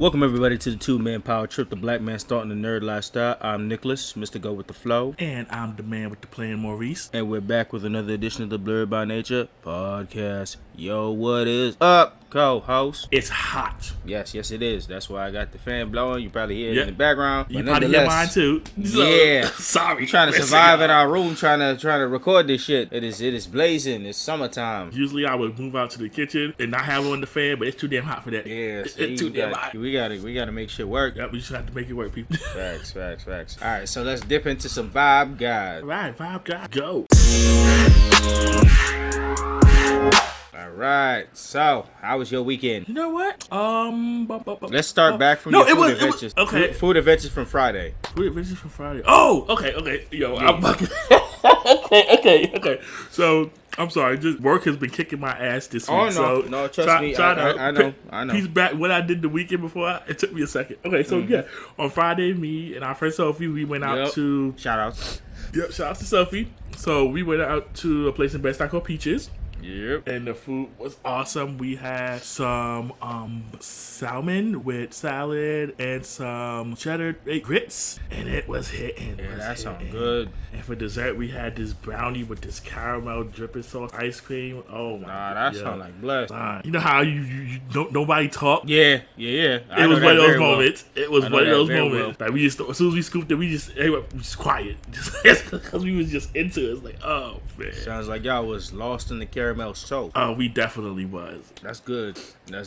Welcome everybody to the two-man power trip, the black man starting the nerd lifestyle. I'm Nicholas, Mr. Go With The Flow. And I'm the man with the plan, Maurice. And we're back with another edition of the Blurred by Nature podcast. Yo, what is up, co-host? It's hot. Yes, it is. That's why I got the fan blowing. You probably hear it in the background. You probably hear mine too. So, yeah. Sorry. Trying to survive in our room, trying to record this shit. It is blazing. It's summertime. Usually I would move out to the kitchen and not have on the fan, but it's too damn hot for that. Yeah, so it's too damn hot. We gotta make shit work. Yep, we just have to make it work, people. Facts. All right, so let's dip into some vibe guide. All right, vibe guide, go. All right, so how was your weekend? You know what? Let's start back from adventures. Food adventures from Friday. Oh, okay. Yo, yeah. I'm fucking. okay. So. I'm sorry, just work has been kicking my ass this week. Trust me. I know. He's back. What I did the weekend before, it took me a second. Okay, so on Friday, me and our friend Sophie, we went out to... Shout outs to Sophie. So we went out to a place in Bed-Stuy called Peaches. Yep. And the food was awesome. We had some salmon with salad and some cheddar grits, and it was hitting. Yeah, that sounds good. And for dessert, we had this brownie with this caramel dripping sauce ice cream. Oh my god, that sounds like blessed. You know how you don't nobody talk. Yeah. It was one of those moments. Like we just, as soon as we scooped it, we just quiet, just because we was just into it. It's like, oh man, sounds like y'all was lost in the caramel. Soap. We definitely was. That's good. Yeah,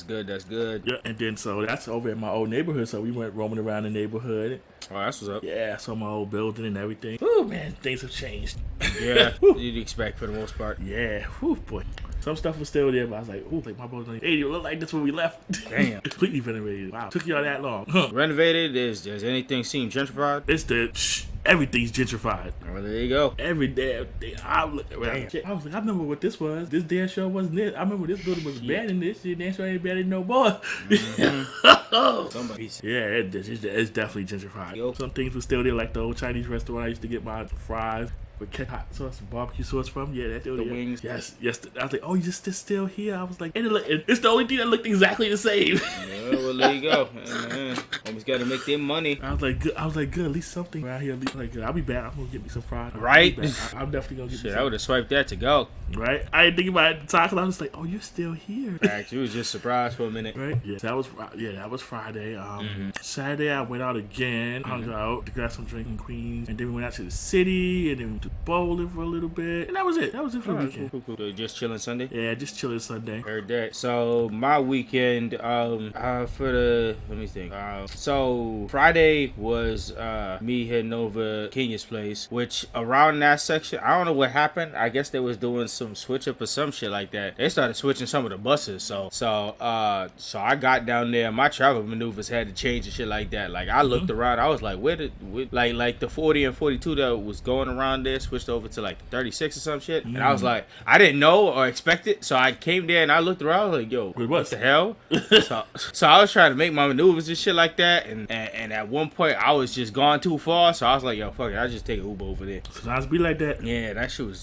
and then so that's over in my old neighborhood. So we went roaming around the neighborhood. Oh, that's what's up. Yeah, so my old building and everything. Ooh, man, things have changed. Yeah, you'd expect for the most part. Yeah, whew, boy. Some stuff was still there, but I was like, ooh, like my brother's like, hey, you look like this when we left. Damn. Completely renovated. Wow, took y'all that long. Renovated? Does anything seem gentrified? Everything's gentrified. Well, there you go. Every damn thing. I remember what this was. This damn show wasn't it. I remember this building was bad in this. This damn show ain't bad in no more. It's definitely gentrified. Yo. Some things were still there, like the old Chinese restaurant I used to get my fries with hot sauce and barbecue sauce from. Yeah, that's still there. The wings. Yes. I was like, oh, this still here? I was like, and it's the only thing that looked exactly the same. Yeah, well, there you go. Almost gotta make them money. I was like, good. At least something around here. At least, like, I'll be back. I'm gonna get me some fries. Right? I'm definitely gonna get me some. I would have swiped that to go. Right? I didn't think about it at the time. I was just like, oh, you're still here. Fact, you was just surprised for a minute. Right? Yeah. That was Friday. Saturday, I went out again. I was out to grab some drink in Queens, and then we went out to the city, and then we went to bowling for a little bit, and that was it. That was it for the weekend. Cool. So just chilling Sunday. Yeah, just chilling Sunday. Heard that. So my weekend, let me think. So Friday was me heading over Kenya's place, which around that section, I don't know what happened. I guess they was doing some switch up or some shit like that. They started switching some of the buses, so I got down there. My travel maneuvers had to change and shit like that. Like I looked around, I was like, where the 40 and 42 that was going around there switched over to like 36 or some shit, and I was like, I didn't know or expect it. So I came there and I looked around. I was like, yo, what the hell? so I was trying to make my maneuvers and shit like that, and at one point I was just gone too far, so I was like, yo, fuck it, I'll just take an Uber over there. Sometimes be like that. Yeah, that shit was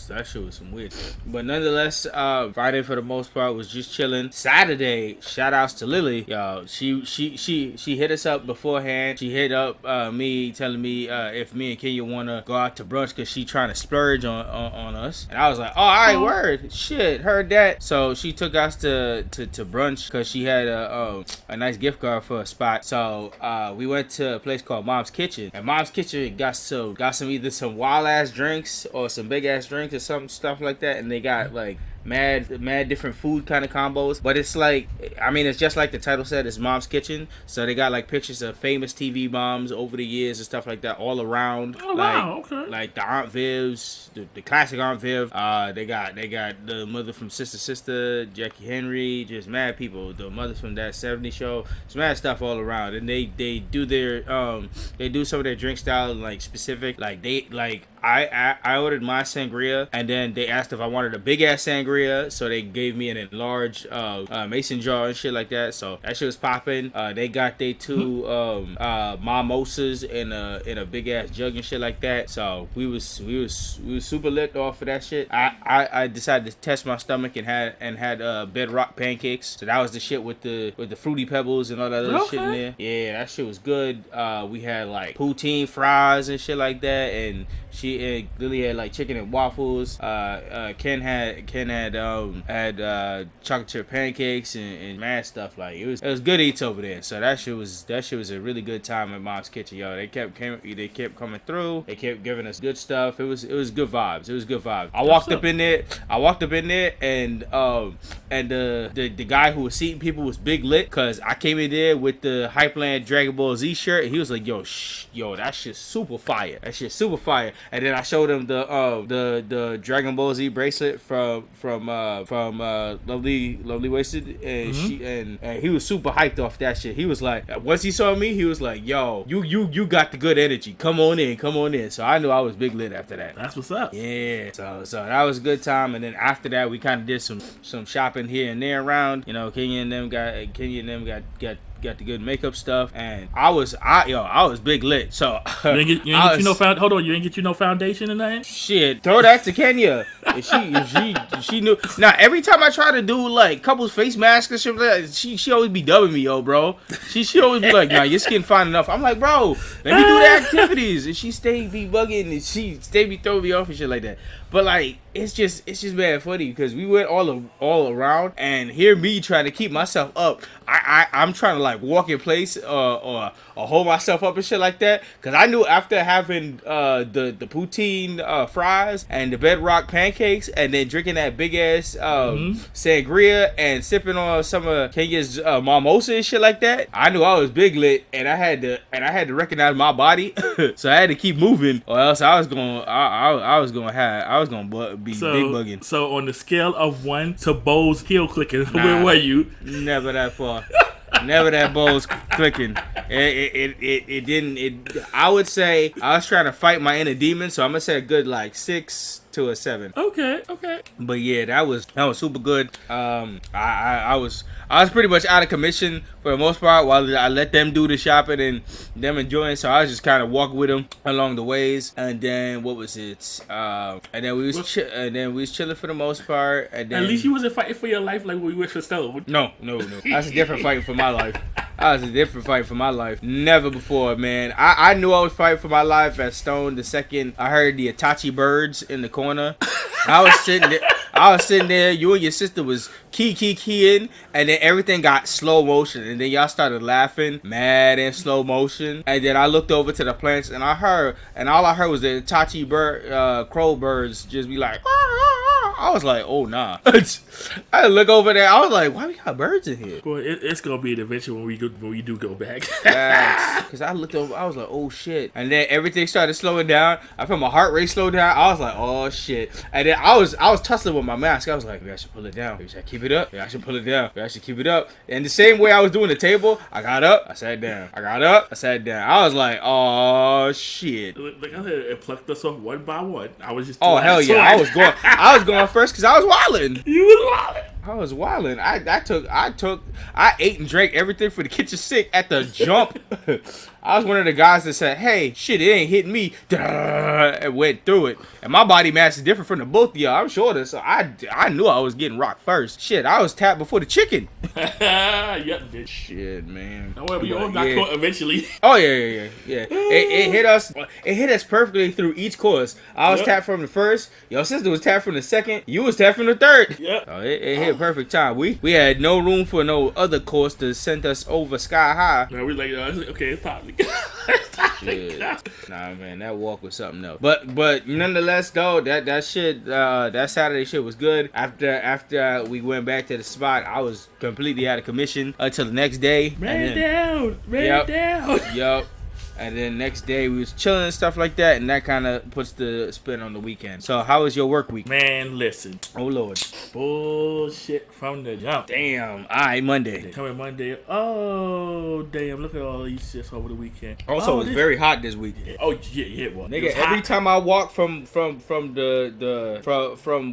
some weird shit. But nonetheless, Friday for the most part was just chilling. Saturday, shout outs to Lily. Yo, she hit us up beforehand. She hit up me telling me if me and Kenya wanna go out to brunch because she trying to splurge on us. And I was like, oh, alright, word. Shit, heard that. So she took us to brunch because she had a nice gift card for a spot. So we went to a place called Mom's Kitchen, and Mom's Kitchen got some either some wild ass drinks or some big ass drinks or some stuff like that, and they got like mad different food kind of combos. But it's like, I mean, it's just like the title said, it's Mom's Kitchen, so they got like pictures of famous TV moms over the years and stuff like that all around. Oh, like, wow, okay. Like the Aunt Viv's, the classic Aunt Viv. They got the mother from Sister, Jackie Henry, just mad people, the mother from That 70s Show. It's mad stuff all around, and they do some of their drink style like specific, like they like I ordered my sangria, and then they asked if I wanted a big ass sangria, so they gave me an enlarged mason jar and shit like that. So that shit was popping. They got they two mimosas in a big ass jug and shit like that. So we was super lit off of that shit. I decided to test my stomach and had bedrock pancakes. So that was the shit with the fruity pebbles and all that other shit in there. Yeah, that shit was good. We had like poutine fries and shit like that, and Lily had like chicken and waffles. Ken had chocolate chip pancakes and mad stuff. Like it was good eats over there. So that shit was a really good time at Mom's Kitchen, yo. They kept coming through. They kept giving us good stuff. It was good vibes. I walked up in there and the guy who was seating people was big lit, cause I came in there with the Hypeland Dragon Ball Z shirt. And he was like, yo, that shit's super fire. And then I showed him the Dragon Ball Z bracelet from Lovely Wasted, and she and he was super hyped off that shit. He was like, once he saw me, he was like, yo, you got the good energy. Come on in. So I knew I was big lit after that. That's what's up. Yeah. So that was a good time. And then after that, we kind of did some shopping here and there around. You know, Kenya and them got the good makeup stuff, and I was big lit. So you ain't get you no foundation or nothing. Shit, throw that to Kenya. she knew. Now every time I try to do like couples face masks and shit like that, she always be dubbing me, yo, bro. She always be like, nah, your skin fine enough. I'm like, bro, let me do the activities, and she stay be bugging, and she stay be throwing me off and shit like that. But like, it's just bad funny, because we went all around, and hear me trying to keep myself up. I'm trying to like walk in place or hold myself up and shit like that, because I knew after having the poutine fries and the bedrock pancakes, and then drinking that big ass sangria and sipping on some of Kenya's mimosa and shit like that, I knew I was big lit, and I had to recognize my body. So I had to keep moving, or else I was gonna be big bugging. So on the scale of 1 to Bo's heel clicking, where were you? Never that far. Never that Bo's clicking. It didn't. I would say I was trying to fight my inner demon, so I'm gonna say a good like 6 to a 7. Okay. But yeah, that was super good. I was pretty much out of commission for the most part while I let them do the shopping and them enjoying. So I was just kind of walking with them along the ways. And then what was it? And then we was chilling for the most part. And then, at least you wasn't fighting for your life like we were for Stone. No. That's a different fight for my life. Never before, man. I knew I was fighting for my life at Stone the second I heard the Itachi birds in the corner. I was sitting there. You and your sister was keying, and then everything got slow motion, and then y'all started laughing, mad in slow motion. And then I looked over to the plants, and all I heard was the Itachi bird, crow birds, just be like. I was like, oh nah. I look over there. I was like, why we got birds in here? Well, it's gonna be an adventure when we do go back. Because I looked over, I was like, oh shit. And then everything started slowing down. I felt my heart rate slow down. I was like, oh shit. And then I was tussling with my mask. I was like, maybe I should pull it down. Maybe I should keep it up. And the same way I was doing the table, I got up, I sat down. I was like, oh shit. Like I said, it plucked us off one by one. I was just. Oh hell yeah! I was going first because I was wildin'. You was wildin'. I ate and drank everything for the kitchen sink at the jump. I was one of the guys that said, hey, shit, it ain't hitting me. And went through it. And my body mass is different from the both of y'all. I'm sure this. So I knew I was getting rocked first. Shit, I was tapped before the chicken. Yep, bitch. Shit, man. Don't worry, we all got caught eventually. Oh, yeah. It hit us perfectly through each course. I was tapped from the first. Your sister was tapped from the second. You was tapped from the third. Yep. So it hit perfect time. We had no room for no other course to send us over sky high. Man, we like, okay, it's popping. Nah, man, that walk was something else. But nonetheless, though, that Saturday shit was good. After we went back to the spot, I was completely out of commission until the next day. Ran down. Yup. And then next day we was chilling and stuff like that, and that kind of puts the spin on the weekend. So how was your work week? Man, listen. Oh Lord. Bullshit from the jump. Damn. All right, Monday. Coming Monday. Oh damn! Look at all these shits over the weekend. Also, it was very hot this weekend. Yeah. Oh yeah, it was. Nigga, every time I walk from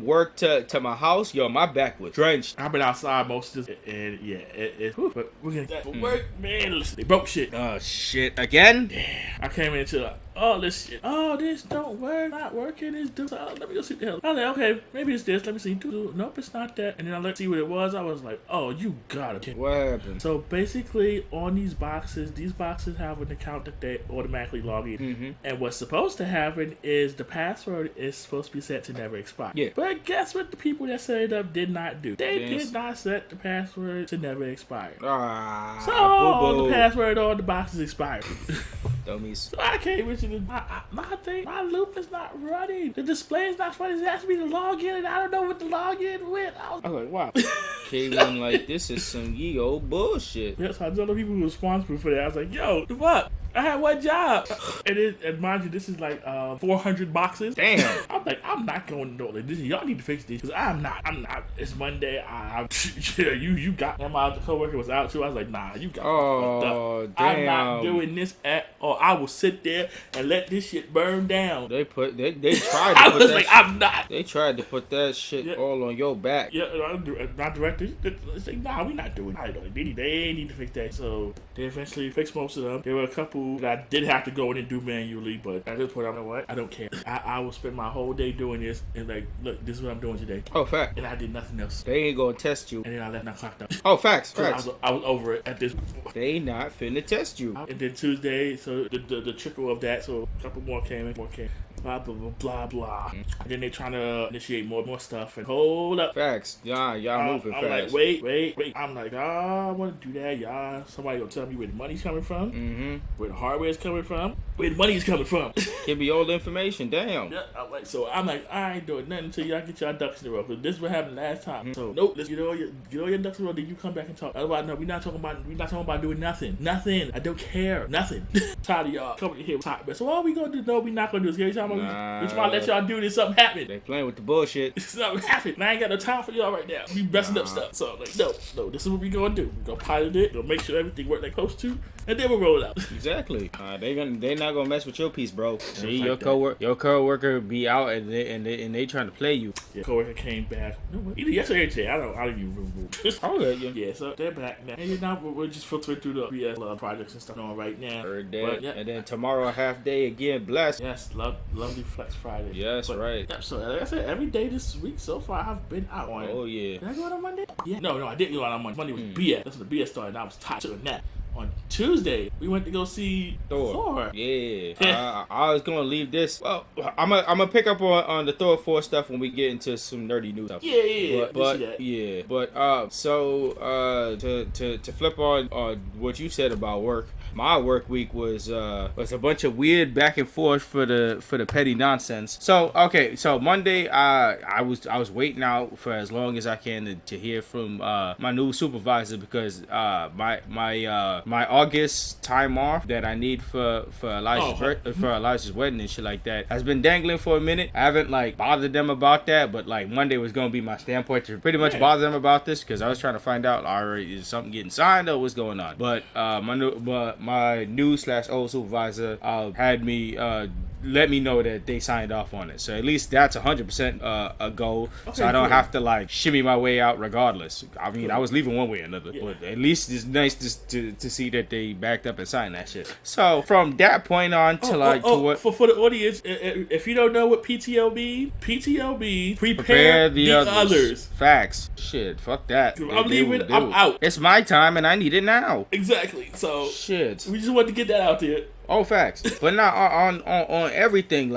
work to my house, yo, my back was drenched. I've been outside most of this, and yeah, but we're gonna get for work, man. Listen, they broke shit. Oh shit again. I came into like, oh, this shit. Oh, this don't work. Not working. It's doing. Oh, let me go see the hell. I was like, okay, maybe it's this. Let me see. Nope, it's not that. And then I looked to see what it was. I was like, oh, you gotta kidding. What happened? So basically, on these boxes have an account that they automatically log in. Mm-hmm. And what's supposed to happen is the password is supposed to be set to never expire. Yeah. But guess what? The people that set it up did not do. They did not set the password to never expire. So the password on the boxes expired. Dummies. So I came into my loop is not running. The display is not running. It asked me to log in, and I don't know what to log in with. I was like, wow. K1 like, this is some ye old bullshit. Yes, I don't know people who were responsible for that. I was like, yo, the fuck? I had one job. And mind you, this is like 400 boxes. Damn. I'm like, I'm not going to do this. Y'all need to fix this. Because I'm not. It's Monday. You got. And my coworker was out too. I was like, nah, you got. Oh, damn. I'm not doing this at all. I will sit there and let this shit burn down. They tried to put that. I was like, I'm not. They tried to put that shit all on your back. Yeah, not directed. It's like, nah, we not doing it. They need to fix that. So they eventually fixed most of them. There were a couple that I did have to go in and do manually, but at this point, I'm like, what? I don't care. I will spend my whole day doing this and like, look, this is what I'm doing today. Oh, fact. And I did nothing else. They ain't gonna test you. And then I left and I clocked out. Oh, facts. I was over it at this point. They not finna test you. And then Tuesday, so the trickle of that, so a couple more came. Blah, blah, blah, blah, blah. And then they're trying to initiate more stuff and hold up. Facts. Yeah, y'all moving fast. I'm like, wait. I'm like, I want to do that, y'all. Somebody gonna tell me where the money's coming from, where the hardware's coming from, where the money's coming from. Give me all the information, damn. Yeah, I'm like, I ain't doing nothing until y'all get y'all ducks in a row. Because this is what happened last time. So, nope, let's get all your ducks in a row, then you come back and talk. Otherwise, no, we're not talking about doing nothing. Nothing. I don't care. Nothing. Tired of y'all coming here with talk. So all we gonna do, no, we not gonna do is get y'all. Which might let y'all do this, something happen. They playing with the bullshit. Something happen. I ain't got no time for y'all right now. We messing up stuff. So like, no, this is what we gonna do. We're gonna pilot it, gonna make sure everything worked like supposed to, and then we'll roll it out. Exactly. They not gonna mess with your piece, bro. See, like your coworker be out and they trying to play you. Yeah, coworker came back. Either yesterday or today. I don't even remember. Oh yeah. So they're back now. And you know we're just filtering through the BS projects and stuff on right now. But, yeah. And then tomorrow half day again. Blessed. Yes, Lovely Flex Friday. Yes, but, right. Yeah, so like I said, every day this week so far I've been out on it. Oh yeah. Did I go out on Monday? Yeah. No, I didn't go out on Monday. Monday was BS. That's when the BS started and I was tired of that. On Tuesday, we went to go see Thor. Yeah. I was going to leave this. Well, I'm going to pick up on the Thor 4 stuff when we get into some nerdy news stuff. Yeah. But to flip on what you said about work, my work week was a bunch of weird back and forth for the petty nonsense. So, okay. So Monday, I was waiting out for as long as I can to hear from my new supervisor because my August time off that I need for Elijah's wedding and shit like that has been dangling for a minute. I haven't like bothered them about that, but like Monday was gonna be my standpoint to pretty much bother them about this because I was trying to find out, all right, is something getting signed or what's going on? But my new/old supervisor had me let me know that they signed off on it. So at least that's 100% a goal. Okay, so I don't have to like shimmy my way out regardless. I mean, I was leaving one way or another, but at least it's nice to see that they backed up and signed that shit. So from that point on to for the audience, if you don't know what PTO means, prepare the others. Facts. Shit, fuck that. I'm leaving, I'm out. It's my time and I need it now. Exactly. So shit. We just wanted to get that out there. Oh, facts. But not on everything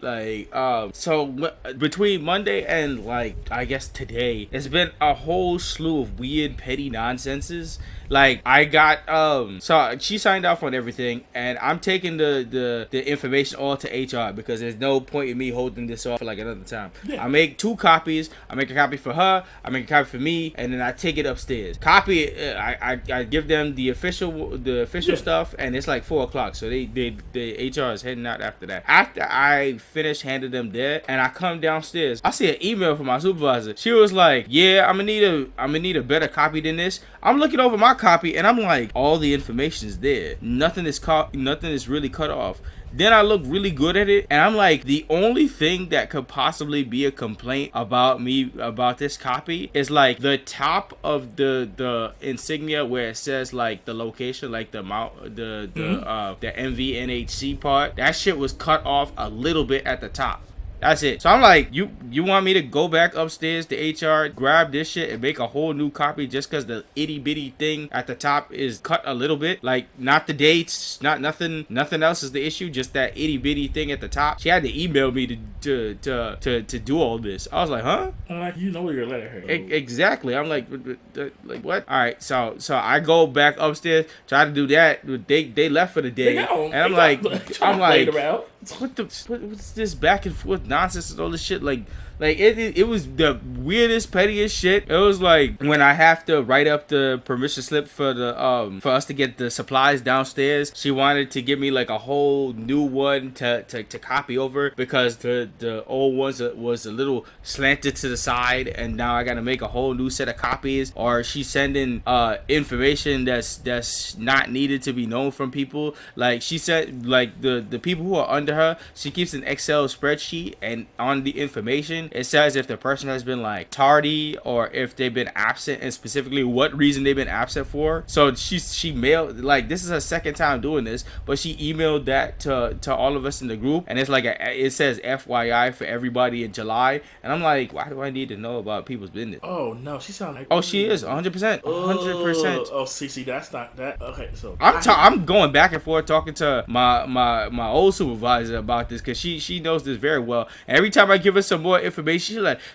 between Monday and I guess today, it's been a whole slew of weird petty nonsenses Like, I got, so she signed off on everything, and I'm taking the information all to HR, because there's no point in me holding this off for like another time. Yeah. I make 2 copies. I make a copy for her, I make a copy for me, and then I take it upstairs. I give them the official stuff, and it's like 4 o'clock. So the HR is heading out after that. After I finish handing them there, and I come downstairs, I see an email from my supervisor. She was like, "Yeah, I'm gonna need a better copy than this." I'm looking over my copy, and I'm like, all the information's there. Nothing is really cut off. Then I look really good at it, and I'm like, the only thing that could possibly be a complaint about me about this copy is like the top of the insignia where it says like the location, like the amount, the MVNHC part. That shit was cut off a little bit at the top. That's it. So I'm like, you want me to go back upstairs to HR, grab this shit, and make a whole new copy just because the itty bitty thing at the top is cut a little bit? Like, not the dates, not nothing else is the issue, just that itty bitty thing at the top. She had to email me to do all this. I was like, huh? I'm like, you know where your letter head. Exactly. I'm like, what? All right. So I go back upstairs, try to do that. They left for the day, and I'm like, what's this back and forth nonsense and all this shit? Like it was the weirdest, pettiest shit. It was like when I have to write up the permission slip for the for us to get the supplies downstairs. She wanted to give me like a whole new one to copy over, because the old ones was a little slanted to the side, and now I gotta make a whole new set of copies. Or she's sending information that's not needed to be known from people. Like she said, like the people who are under her, she keeps an Excel spreadsheet, and on the information, it says if the person has been like tardy, or if they've been absent, and specifically what reason they've been absent for. So she mailed, like, this is her second time doing this, but she emailed that to all of us in the group, and it's like it says FYI for everybody in July. And I'm like, why do I need to know about people's business? Oh no, she sounds like, oh, she is 100%. Oh, CC, that's not that. Okay, so I'm going back and forth talking to my old supervisor about this, because she knows this very well. Every time I give her some more information,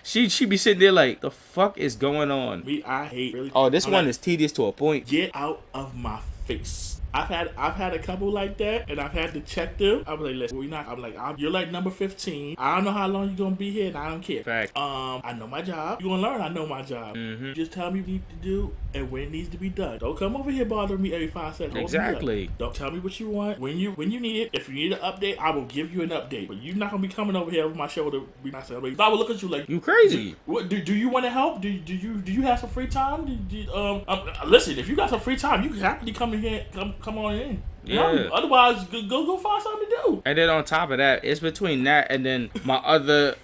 she be sitting there like, the fuck is going on? I hate, really. Oh, this one is tedious to a point. Get out of my face. I've had a couple like that, and I've had to check them. I'm like, listen, we're not. I'm like, you're like number 15. I don't know how long you're gonna be here, and I don't care. Fact. I know my job. You're gonna learn. I know my job. Mm-hmm. Just tell me what you need to do and when it needs to be done. Don't come over here bothering me every 5 seconds. Exactly. Don't tell me what you want when you need it. If you need an update, I will give you an update. But you're not gonna be coming over here over my shoulder. I will look at you like, you crazy. What do you want to help? Do you have some free time? Listen, if you got some free time, you can happily come in here. Come on in. Yeah. No, otherwise, go find something to do. And then on top of that, it's between that and then my other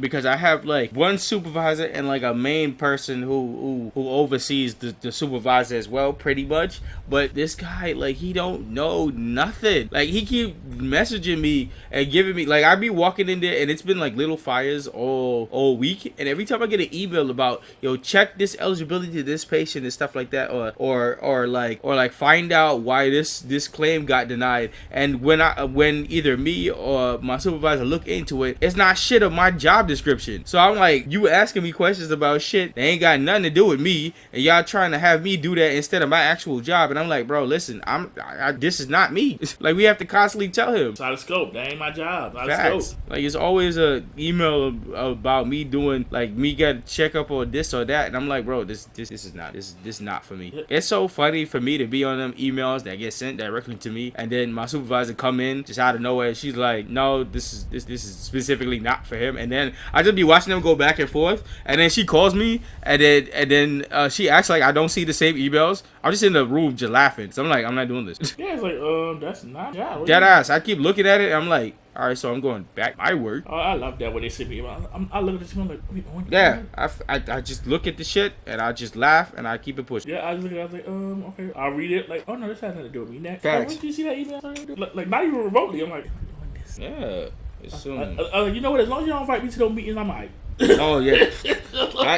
because I have like one supervisor and like a main person who oversees the supervisor as well, pretty much. But this guy, like, he don't know nothing. Like, he keep messaging me and giving me, like, I be walking in there and it's been like little fires all week. And every time I get an email about, yo, check this eligibility to this patient and stuff like that, or like find out why this claim got denied, and when either me or my supervisor look into it, it's not shit of my job description. So I'm like, you asking me questions about shit they ain't got nothing to do with me, and y'all trying to have me do that instead of my actual job. And I'm like, bro, listen, this is not me. Like, we have to constantly tell him. It's out of scope. That ain't my job. Out of scope. Like, it's always a email about me doing, like, me got a checkup or this or that, and I'm like, bro, this is not for me. It's so funny for me to be on them emails that get sent directly to me, and then my supervisor come in just out of nowhere. She's like, no, this is specifically not for him. And then I just be watching them go back and forth, and then she calls me, and then she acts like I don't see the same emails. I'm just in the room just laughing. So I'm like, I'm not doing this. Yeah, it's like, that's not dead ass. I keep looking at it, and I'm like, all right, so I'm going back my work. Oh, I love that when they send me. I look at this one like, yeah. I just look at the shit and I just laugh and I keep it pushing. Yeah, I look at it, I was like, okay. I read it like, oh no, this has nothing to do with me. Next, like, when did you see that email? Like not even remotely. I'm like, I'm doing this. Yeah, it's soon. You know what? As long as you don't invite me to those meetings, I'm like, Oh yeah,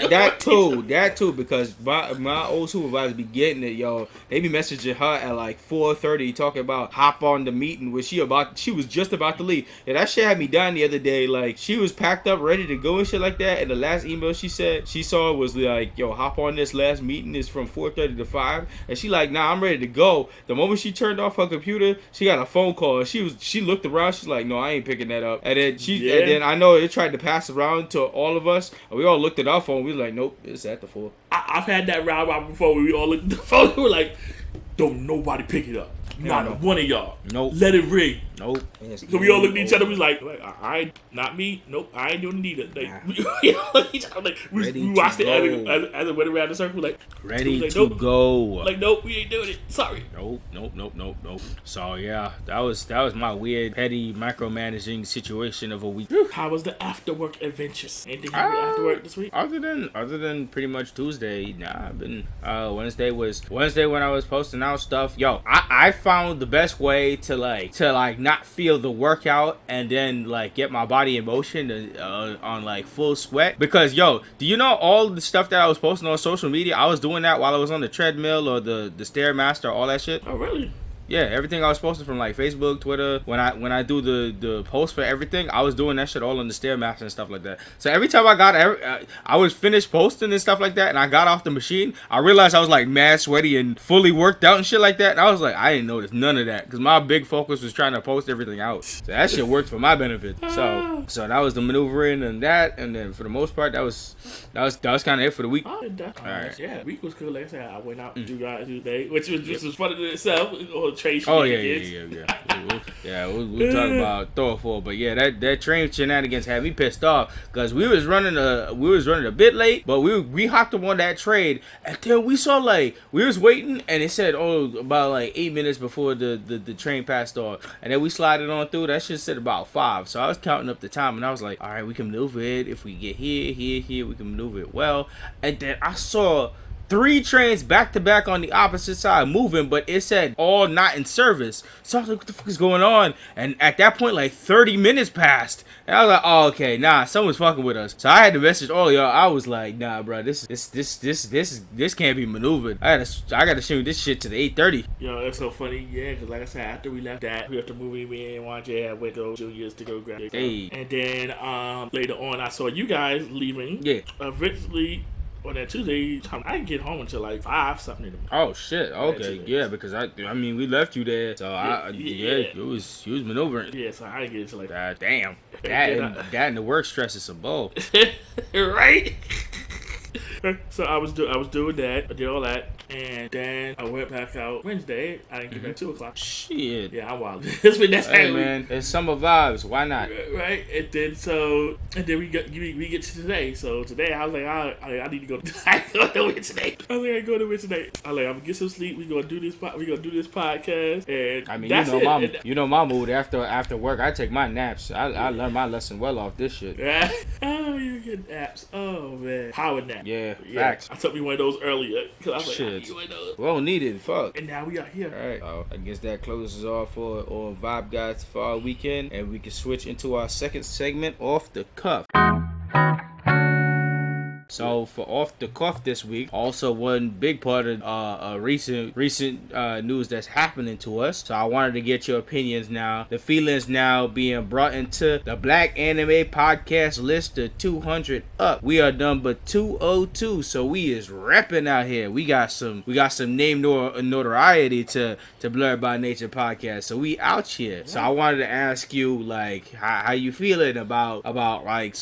that too, because my old supervisor be getting it, y'all. They be messaging her at like 4:30, talking about hop on the meeting where she was just about to leave. And that shit had me down the other day. Like she was packed up, ready to go and shit like that. And the last email she said she saw was like, "Yo, hop on this last meeting is from 4:30 to 5." And she like, "Nah, I'm ready to go." The moment she turned off her computer, she got a phone call. She looked around. She's like, "No, I ain't picking that up." And then and then I know it tried to pass around to all of us, and we all looked at our phone. We were like, nope, it's at the 4. I've had that round before where we all looked at the phone. We were like, don't nobody pick it up. Not one of y'all. Nope. Let it ring. Nope. So we all looked at each other. We was like I not me. Nope. I ain't gonna need it. We watched it as it went around the circle. Like ready to go. Like nope, we ain't doing it. Sorry. Nope. So yeah, that was my weird petty micromanaging situation of a week. How was the after work adventures? Anything after work this week? Other than pretty much Tuesday. Nah, I've been Wednesday when I was posting out stuff. Yo, I found the best way to not feel the workout and then like get my body in motion on like full sweat, because yo, do you know all the stuff that I was posting on social media, I was doing that while I was on the treadmill or the Stairmaster, all that shit. Oh really? Yeah, everything I was posting from like Facebook, Twitter, when I do the post for everything, I was doing that shit all on the Stairmaster and stuff like that. So every time I was finished posting and stuff like that, and I got off the machine, I realized I was like mad sweaty and fully worked out and shit like that. And I was like, I didn't notice none of that because my big focus was trying to post everything out. So that shit worked for my benefit. So that was the maneuvering and that, and then for the most part, that was kind of it for the week. Oh, definitely. All right. Yeah, the week was cool. Like I said, I went out with you guys today, which was just as fun in itself. Oh yeah. Yeah, we'll talk about Thorfall, but yeah, that train shenanigans had me pissed off because we was running a bit late, but we hopped up on that train until we saw like we was waiting and it said about like 8 minutes before the train passed off, and then we slided on through. That shit said about 5, so I was counting up the time and I was like, all right, we can maneuver it if we get here. We can maneuver it well, and then I saw 3 trains back to back on the opposite side moving, but it said all not in service. So I was like, what the fuck is going on? And at that point, like 30 minutes passed. And I was like, oh, okay, nah, someone's fucking with us. So I had to message all y'all. I was like, nah, bro, this can't be maneuvered. I gotta shoot this shit to the 8:30. Yo, that's so funny. Yeah, because like I said, after we left that, we left the movie, we didn't want to have Window Juniors to go grab it. Hey. And then later on, I saw you guys leaving. Yeah. Eventually, on that Tuesday, I didn't get home until like 5 something in the morning. Oh shit! Okay, yeah, because I mean, we left you there, so you was maneuvering. Yeah, so I didn't get until like God damn that and the work stress is some bull, right? So I was doing that. I did all that. And then I went back out Wednesday. I didn't get back 2:00. Shit. Yeah, I wild. That's been hey, man. It's summer vibes. Why not? Right. And then we get to today. So today I was like, I need to go. I go to it today. I like, I'm gonna get some sleep. We gonna do this. We gonna do this podcast. And I mean, that's my mood after work. I take my naps. I learned my lesson well off this shit. Yeah. Oh, you get naps. Oh man, power nap. Yeah. Facts. I took me one of those earlier because I was like. Shit. Well needed, fuck. And now we are here. Alright, I guess that closes off for all Vibe Guys for our weekend, and we can switch into our second segment, Off the Cuff. So for Off the Cuff this week, also one big part of recent news that's happening to us. So I wanted to get your opinions now. The feelings now being brought into the Black Anime Podcast list of 200 up. We are number 202, so we is repping out here. We got some name notoriety to Blurred by Nature podcast. So we out here. So I wanted to ask you like how you feeling about like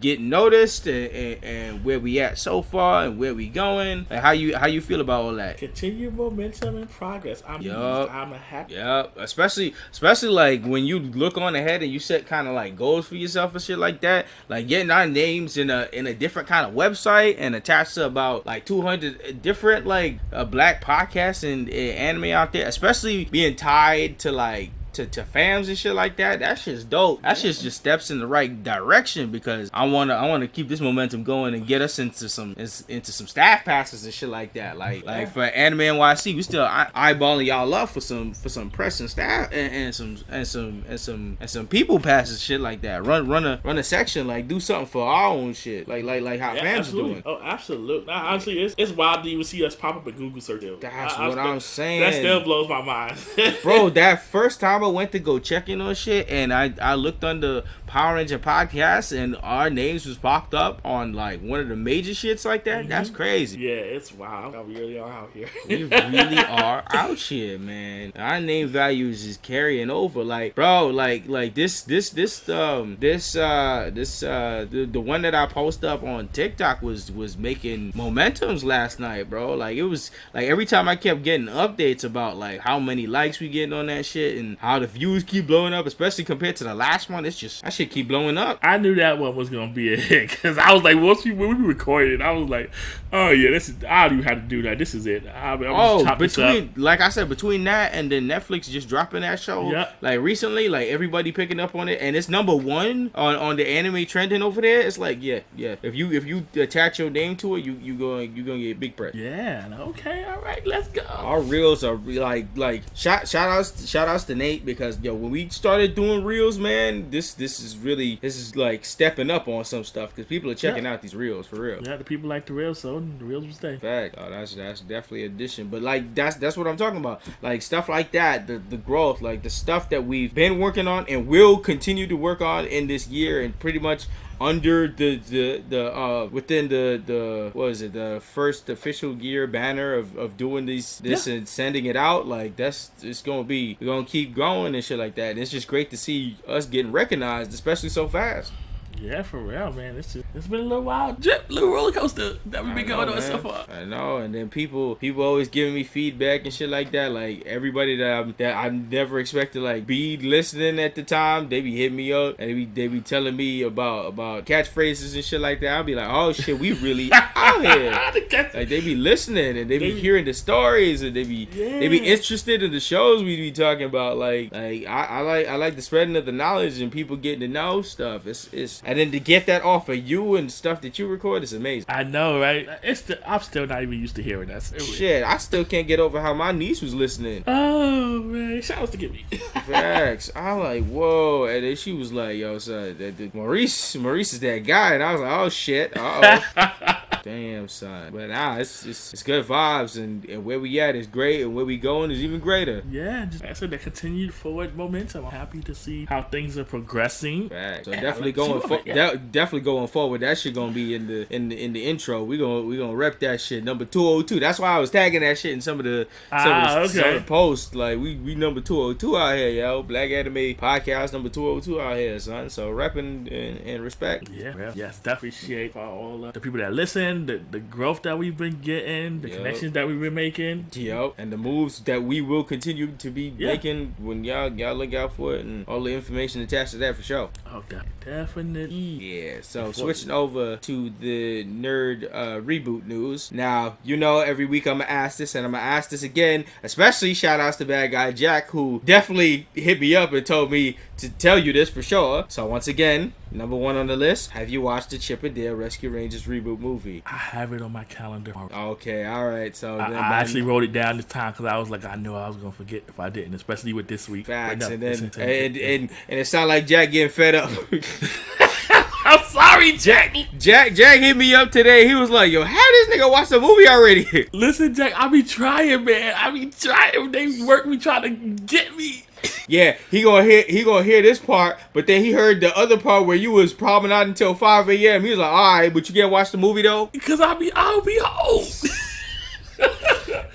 getting noticed and where we at so far and where we going and how you feel about all that. Continued momentum and progress. I'm happy. Yep. Especially like when you look on ahead and you set kind of like goals for yourself and shit like that. Like getting our names in a different kind of website and attached to about like 200 different like black podcasts and anime out there. Especially being tied to like. to fams and shit like that, that shit's dope. That shit's just steps in the right direction, because I wanna keep this momentum going and get us into some staff passes and shit like that. Like for Anime NYC, we still eyeballing y'all up for some press and staff and some people passes, shit like that. Run a section, like do something for our own shit, like how fans are doing. Oh, absolutely. Nah, honestly, it's wild that you would see us pop up in Google search. That's what I'm saying. That still blows my mind. Bro, that first time I went to go check in on shit, and I looked under Power Ranger Podcast, and our names was popped up on like one of the major shits like that. Mm-hmm. That's crazy. Yeah, it's wild. We really are out here. We really are out here, man. Our name values is carrying over. Like, bro, like the one that I post up on TikTok was making momentums last night, bro. Like, it was like every time I kept getting updates about like how many likes we getting on that shit and how the views keep blowing up, especially compared to the last one. It's just, that shit keep blowing up. I knew that one was gonna be a hit, because I was like, once we recorded, I was like, oh yeah, this is, I knew how to do that. This is it. Between that and then Netflix just dropping that show, yep, like recently, like everybody picking up on it, and it's number one on the anime trending over there. It's like, yeah. If you attach your name to it, you're gonna get big press. Yeah. Okay. All right. Let's go. Our reels are like shout outs to Nate, because yo, when we started doing reels, man, this is like stepping up on some stuff, because people are checking out these reels for real. Yeah, the people like the reels, so the reels will stay. Fact. Oh, that's definitely addition. But like that's what I'm talking about. Like stuff like that, the growth, like the stuff that we've been working on and will continue to work on in this year, and pretty much under the first official gear banner of doing this and sending it out, like that's, it's gonna be, we're gonna keep going and shit like that. And it's just great to see us getting recognized, especially so fast. Yeah, for real, man. It's been a little wild drip, little roller coaster that we've been going on so far. I know, and then people always giving me feedback and shit like that. Like everybody that I never expected like be listening at the time, they be hitting me up and they be telling me about catchphrases and shit like that. I'll be like, oh shit, we really out here. Like they be listening and they be hearing the stories, and they be interested in the shows we be talking about. Like I like the spreading of the knowledge and people getting to know stuff. It's and then to get that off of you and stuff that you record is amazing. I know, right? I'm still not even used to hearing that. Shit, I still can't get over how my niece was listening. Oh, man. Shout out to Gibby. Facts. I'm like, whoa. And then she was like, yo, son, Maurice is that guy. And I was like, oh, shit. Uh-oh. Damn, son. But it's good vibes, and where we at is great, and where we going is even greater. Yeah, just like I said, that continued forward momentum. I'm happy to see how things are progressing. Right. So definitely going forward. That shit gonna be in the intro. We gonna rep that shit. Number 202. That's why I was tagging that shit in some of the posts. Like we number 202 out here, yo. Black Anime Podcast number 202 out here, son. So repping and respect. Yeah. Well, yes, definitely appreciate all the people that listen. The growth that we've been getting, the connections that we've been making, and the moves that we will continue to be making when y'all look out for it, and all the information attached to that for sure. Okay, definitely. Yeah. So switching over to the nerd reboot news. Now you know every week I'm gonna ask this, and I'm gonna ask this again. Especially shout outs to bad guy Jack, who definitely hit me up and told me to tell you this for sure. So once again, number one on the list. Have you watched the Chip and Dale Rescue Rangers reboot movie? I have it on my calendar. Okay, all right. So I actually wrote it down this time because I was like, I know I was gonna forget if I didn't, especially with this week. Facts, no, and it sounded like Jack getting fed up. I'm sorry, Jack. Jack hit me up today. He was like, yo, how this nigga watch the movie already? Listen, Jack, I be trying, man. I be trying. They work me trying to get me. Yeah, he gonna hear this part, but then he heard the other part where you was probably not until 5 a.m. He was like, all right, but you can't watch the movie though? Because I'll be home.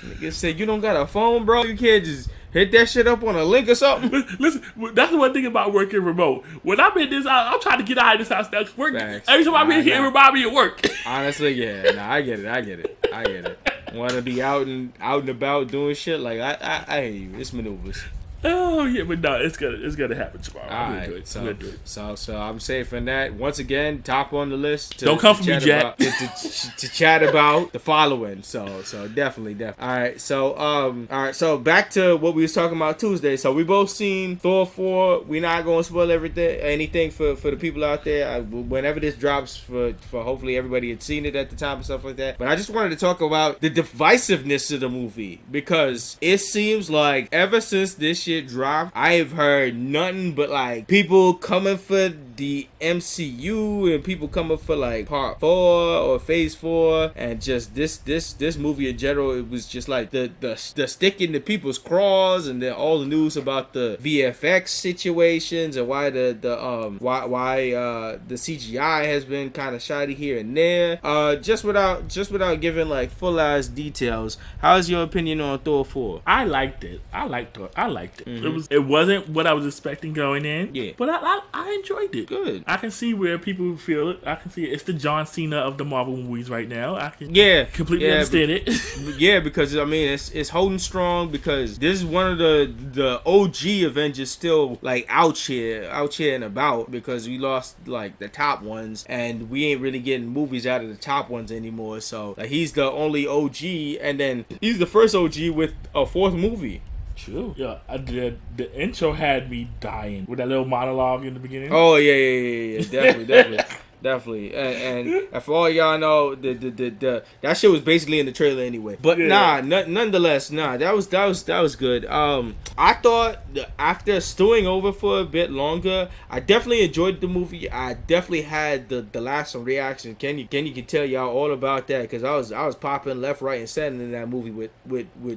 Nigga said, you don't got a phone, bro? You can't just hit that shit up on a link or something. Listen, that's the one thing about working remote. When I'm in this house, I'm trying to get out of this house now. Every time I'm in here, it reminds me of work. Honestly, yeah. Nah, I get it. Want to be out and about doing shit. Like, I hate you. It's maneuvers. Oh yeah, but no, it's gonna happen tomorrow. All right, we'll do it. So I'm saying for that once again, top on the list. Don't come for me, Jack. To chat about the following. So definitely. All right, so back to what we was talking about Tuesday. So we both seen Thor 4. We're not gonna spoil anything for the people out there. Whenever this drops, for hopefully everybody had seen it at the time and stuff like that. But I just wanted to talk about the divisiveness of the movie because it seems like ever since this year dropped, I have heard nothing but like people coming for the MCU and people coming for like part 4 or phase 4 and just this movie in general. It was just like the stick in the people's craws and then all the news about the VFX situations and why the CGI has been kind of shoddy here and there. Just without giving like full-ass details, how's your opinion on Thor 4? I liked it. I liked it. Mm-hmm. It wasn't what I was expecting going in. Yeah. But I enjoyed it. Good. I can see where people feel it. I can see it. It's the John Cena of the Marvel movies right now. I can completely understand it. Yeah, because I mean it's holding strong because this is one of the OG Avengers still like out here and about because we lost like the top ones and we ain't really getting movies out of the top ones anymore. So like, he's the only OG and then he's the first OG with a fourth movie. True. Yeah, the intro had me dying with that little monologue in the beginning. Oh yeah. Definitely. And for all y'all know, the that shit was basically in the trailer anyway. But nonetheless, that was good. I thought after stewing over for a bit longer, I definitely enjoyed the movie. I definitely had the last reaction. Kenya can tell y'all all about that because I was popping left, right, and center in that movie with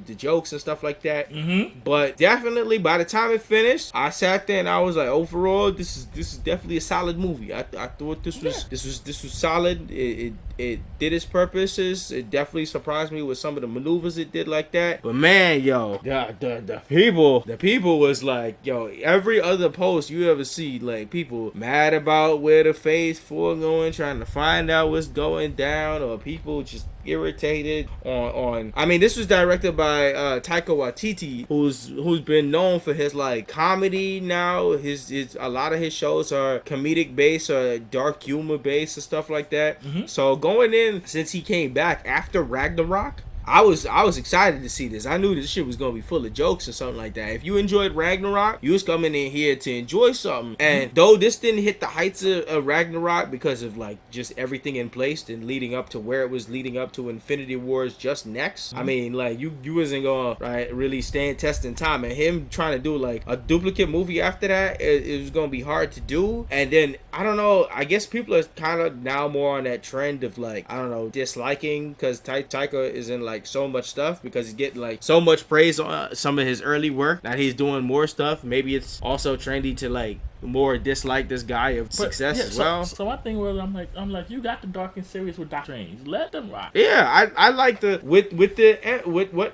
the jokes and stuff like that. Mm-hmm. But definitely by the time it finished, I sat there and I was like, overall, this is definitely a solid movie. I thought this was. This was solid. It did its purposes. It definitely surprised me with some of the maneuvers it did like that. But man, yo, the people was like, yo, every other post you ever see, like people mad about where the phase 4 going, trying to find out what's going down, or people just irritated on. I mean, this was directed by Taika Waititi, who's been known for his like comedy now. His a lot of his shows are comedic based or dark humor based and stuff like that. Mm-hmm. So going in, since he came back after Ragnarok, I was excited to see this. I knew this shit was gonna be full of jokes or something like that. If you enjoyed Ragnarok, you was coming in here to enjoy something. And though this didn't hit the heights of Ragnarok because of like just everything in place and leading up to where it was leading up to Infinity Wars just next. I mean, like you wasn't gonna really stand testing time. And him trying to do like a duplicate movie after that, it was gonna be hard to do. And then I don't know. I guess people are kind of now more on that trend of like disliking because Taika is in like so much stuff because he's getting like so much praise on some of his early work that he's doing more stuff. Maybe it's also trendy to like more dislike this guy of success as well. So I think where I'm like, you got the dark and serious with Doctor Strange. Let them rock. Yeah, I like the with what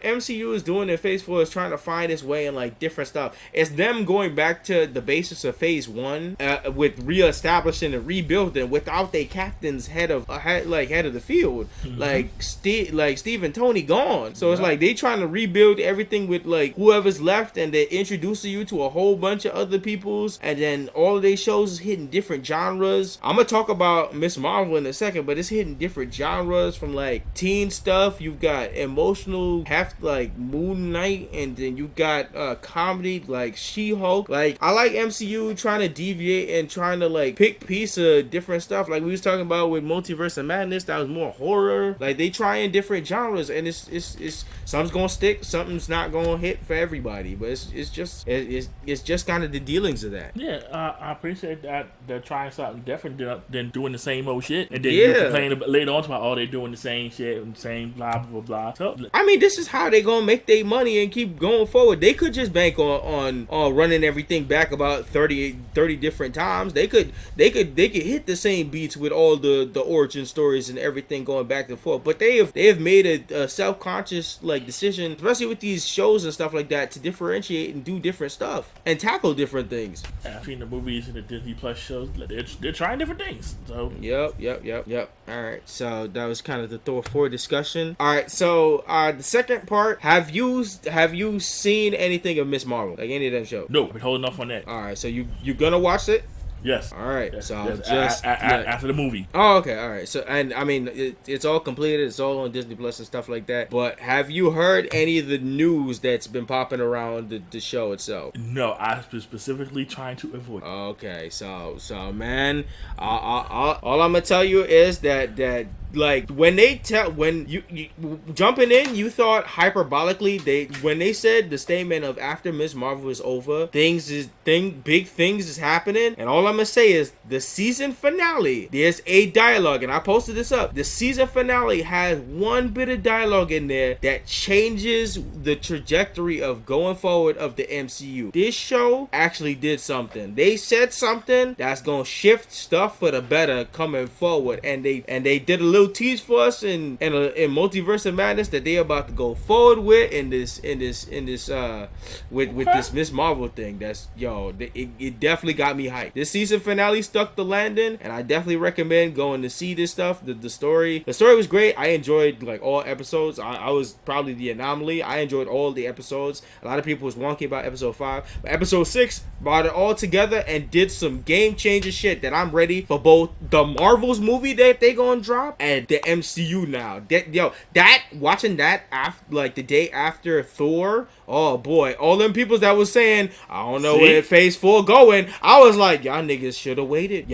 MCU is doing in Phase 4 is trying to find its way in like different stuff. It's them going back to the basis of Phase 1 with reestablishing and rebuilding without their captain's head of the field, mm-hmm. like Steve and Tony gone. So yeah. It's like they trying to rebuild everything with like whoever's left, and they're introducing you to a whole bunch of other peoples, and then. And all of these shows is hitting different genres. I'm going to talk about Miss Marvel in a second, but it's hitting different genres from like teen stuff. You've got emotional, half like Moon Knight, and then you've got comedy like She-Hulk. Like, I like MCU trying to deviate and trying to like pick piece of different stuff. Like we was talking about with Multiverse of Madness, that was more horror. Like they try in different genres and it's something's going to stick, something's not going to hit for everybody, but it's just kind of the dealings of that. Yeah. I appreciate that they're trying something different than doing the same old shit, and then you complain about later on about they're doing the same shit and same blah blah blah. So, I mean, this is how they gonna make their money and keep going forward. They could just bank on running everything back about 30 different times. They could hit the same beats with all the origin stories and everything going back and forth. But they have made a self conscious like decision, especially with these shows and stuff like that, to differentiate and do different stuff and tackle different things. Yeah. between the movies and the Disney Plus shows. They're trying different things. So yep. All right, so that was kind of the Thor 4 discussion. All right, so the second part. Have you seen anything of Miss Marvel? Like any of that show? No, I've been holding off on that. All right, so you gonna watch it? Yes. All right. Yes, so I'll just after the movie. Oh, okay. All right. So, and I mean, it's all completed. It's all on Disney Plus and stuff like that. But have you heard any of the news that's been popping around the show itself? No, I've been specifically trying to avoid. Okay. So man, all I'm gonna tell you is that. Like when you jumping in, you thought hyperbolically when they said the statement of after Ms. Marvel is over, big things is happening. And all I'm gonna say is the season finale. There's a dialogue, and I posted this up. The season finale has one bit of dialogue in there that changes the trajectory of going forward of the MCU. This show actually did something. They said something that's gonna shift stuff for the better coming forward, and they did a little tease for us in Multiverse of Madness that they about to go forward with in this this Miss Marvel thing. That's it definitely got me hyped. This season finale stuck the landing, and I definitely recommend going to see this stuff. The story was great. I enjoyed like all episodes. I was probably the anomaly. I enjoyed all the episodes. A lot of people was wonky about episode 5, but episode 6 brought it all together and did some game changer shit that I'm ready for both the Marvel's movie that they gonna drop and the MCU now. Watching that after, like, the day after Thor, oh boy, all them people that was saying, I don't know where phase 4 going, I was like, y'all niggas should have waited.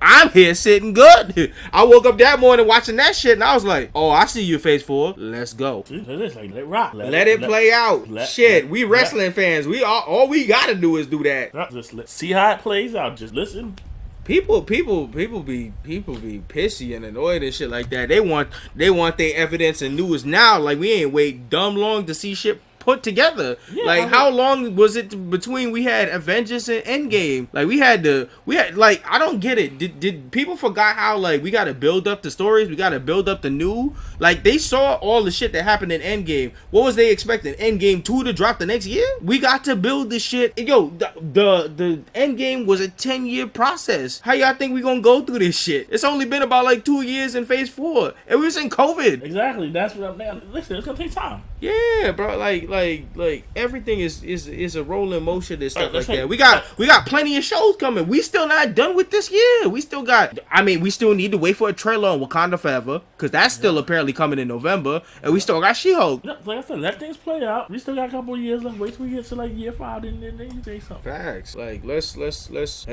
I'm here sitting good. I woke up that morning watching that shit, and I was like, oh, I see you, phase 4. Let's go. Let it rock. Let it play out. We wrestling fans. We are, all we gotta do is do that. Just see how it plays out. Just listen. People be pissy and annoyed and shit like that. They want their evidence and news now. Like, we ain't wait dumb long to see shit put together. Yeah, like, how long was it between we had Avengers and Endgame? Like, we had I don't get it. Did people forgot how, like, we gotta build up the stories, we gotta build up the new, like, they saw all the shit that happened in Endgame. What was they expecting, Endgame 2 to drop the next year? We got to build this shit. Yo, the Endgame was a 10-year process. How y'all think we gonna go through this shit? It's only been about like 2 years in phase 4, and we was in COVID. Exactly, that's what I'm saying. Listen, it's gonna take time. Yeah, bro, like everything is a rolling motion and stuff like that. We got plenty of shows coming. We still not done with this year. We still need to wait for a trailer on Wakanda Forever, because that's still apparently coming in November, and we still got She-Hulk. Yeah, like I said, let things play out. We still got a couple of years left. Wait till we get to like year 5, and then you say something. Facts. Like, let's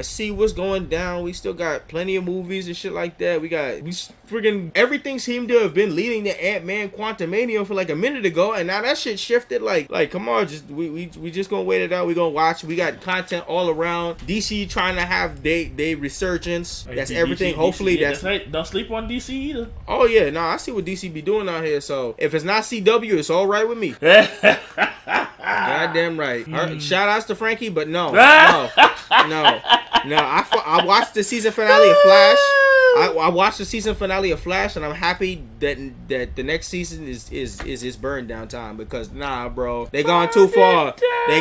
see what's going down. We still got plenty of movies and shit like that. We freaking everything seemed to have been leading to Ant-Man Quantumania for like a minute ago, and now that shit shifted. Like come on, just we just gonna wait it out. We gonna watch. We got content all around. DC trying to have they resurgence. That's everything. Hopefully that's right. Don't sleep on DC either. Oh yeah, no, I see what DC be doing out here. So if it's not CW, it's all right with me. Goddamn right. Shout outs to Frankie, but no. I watched the season finale of Flash. I watched the season finale of Flash, and I'm happy that the next season is his burn down time, because nah, bro, they gone too far. They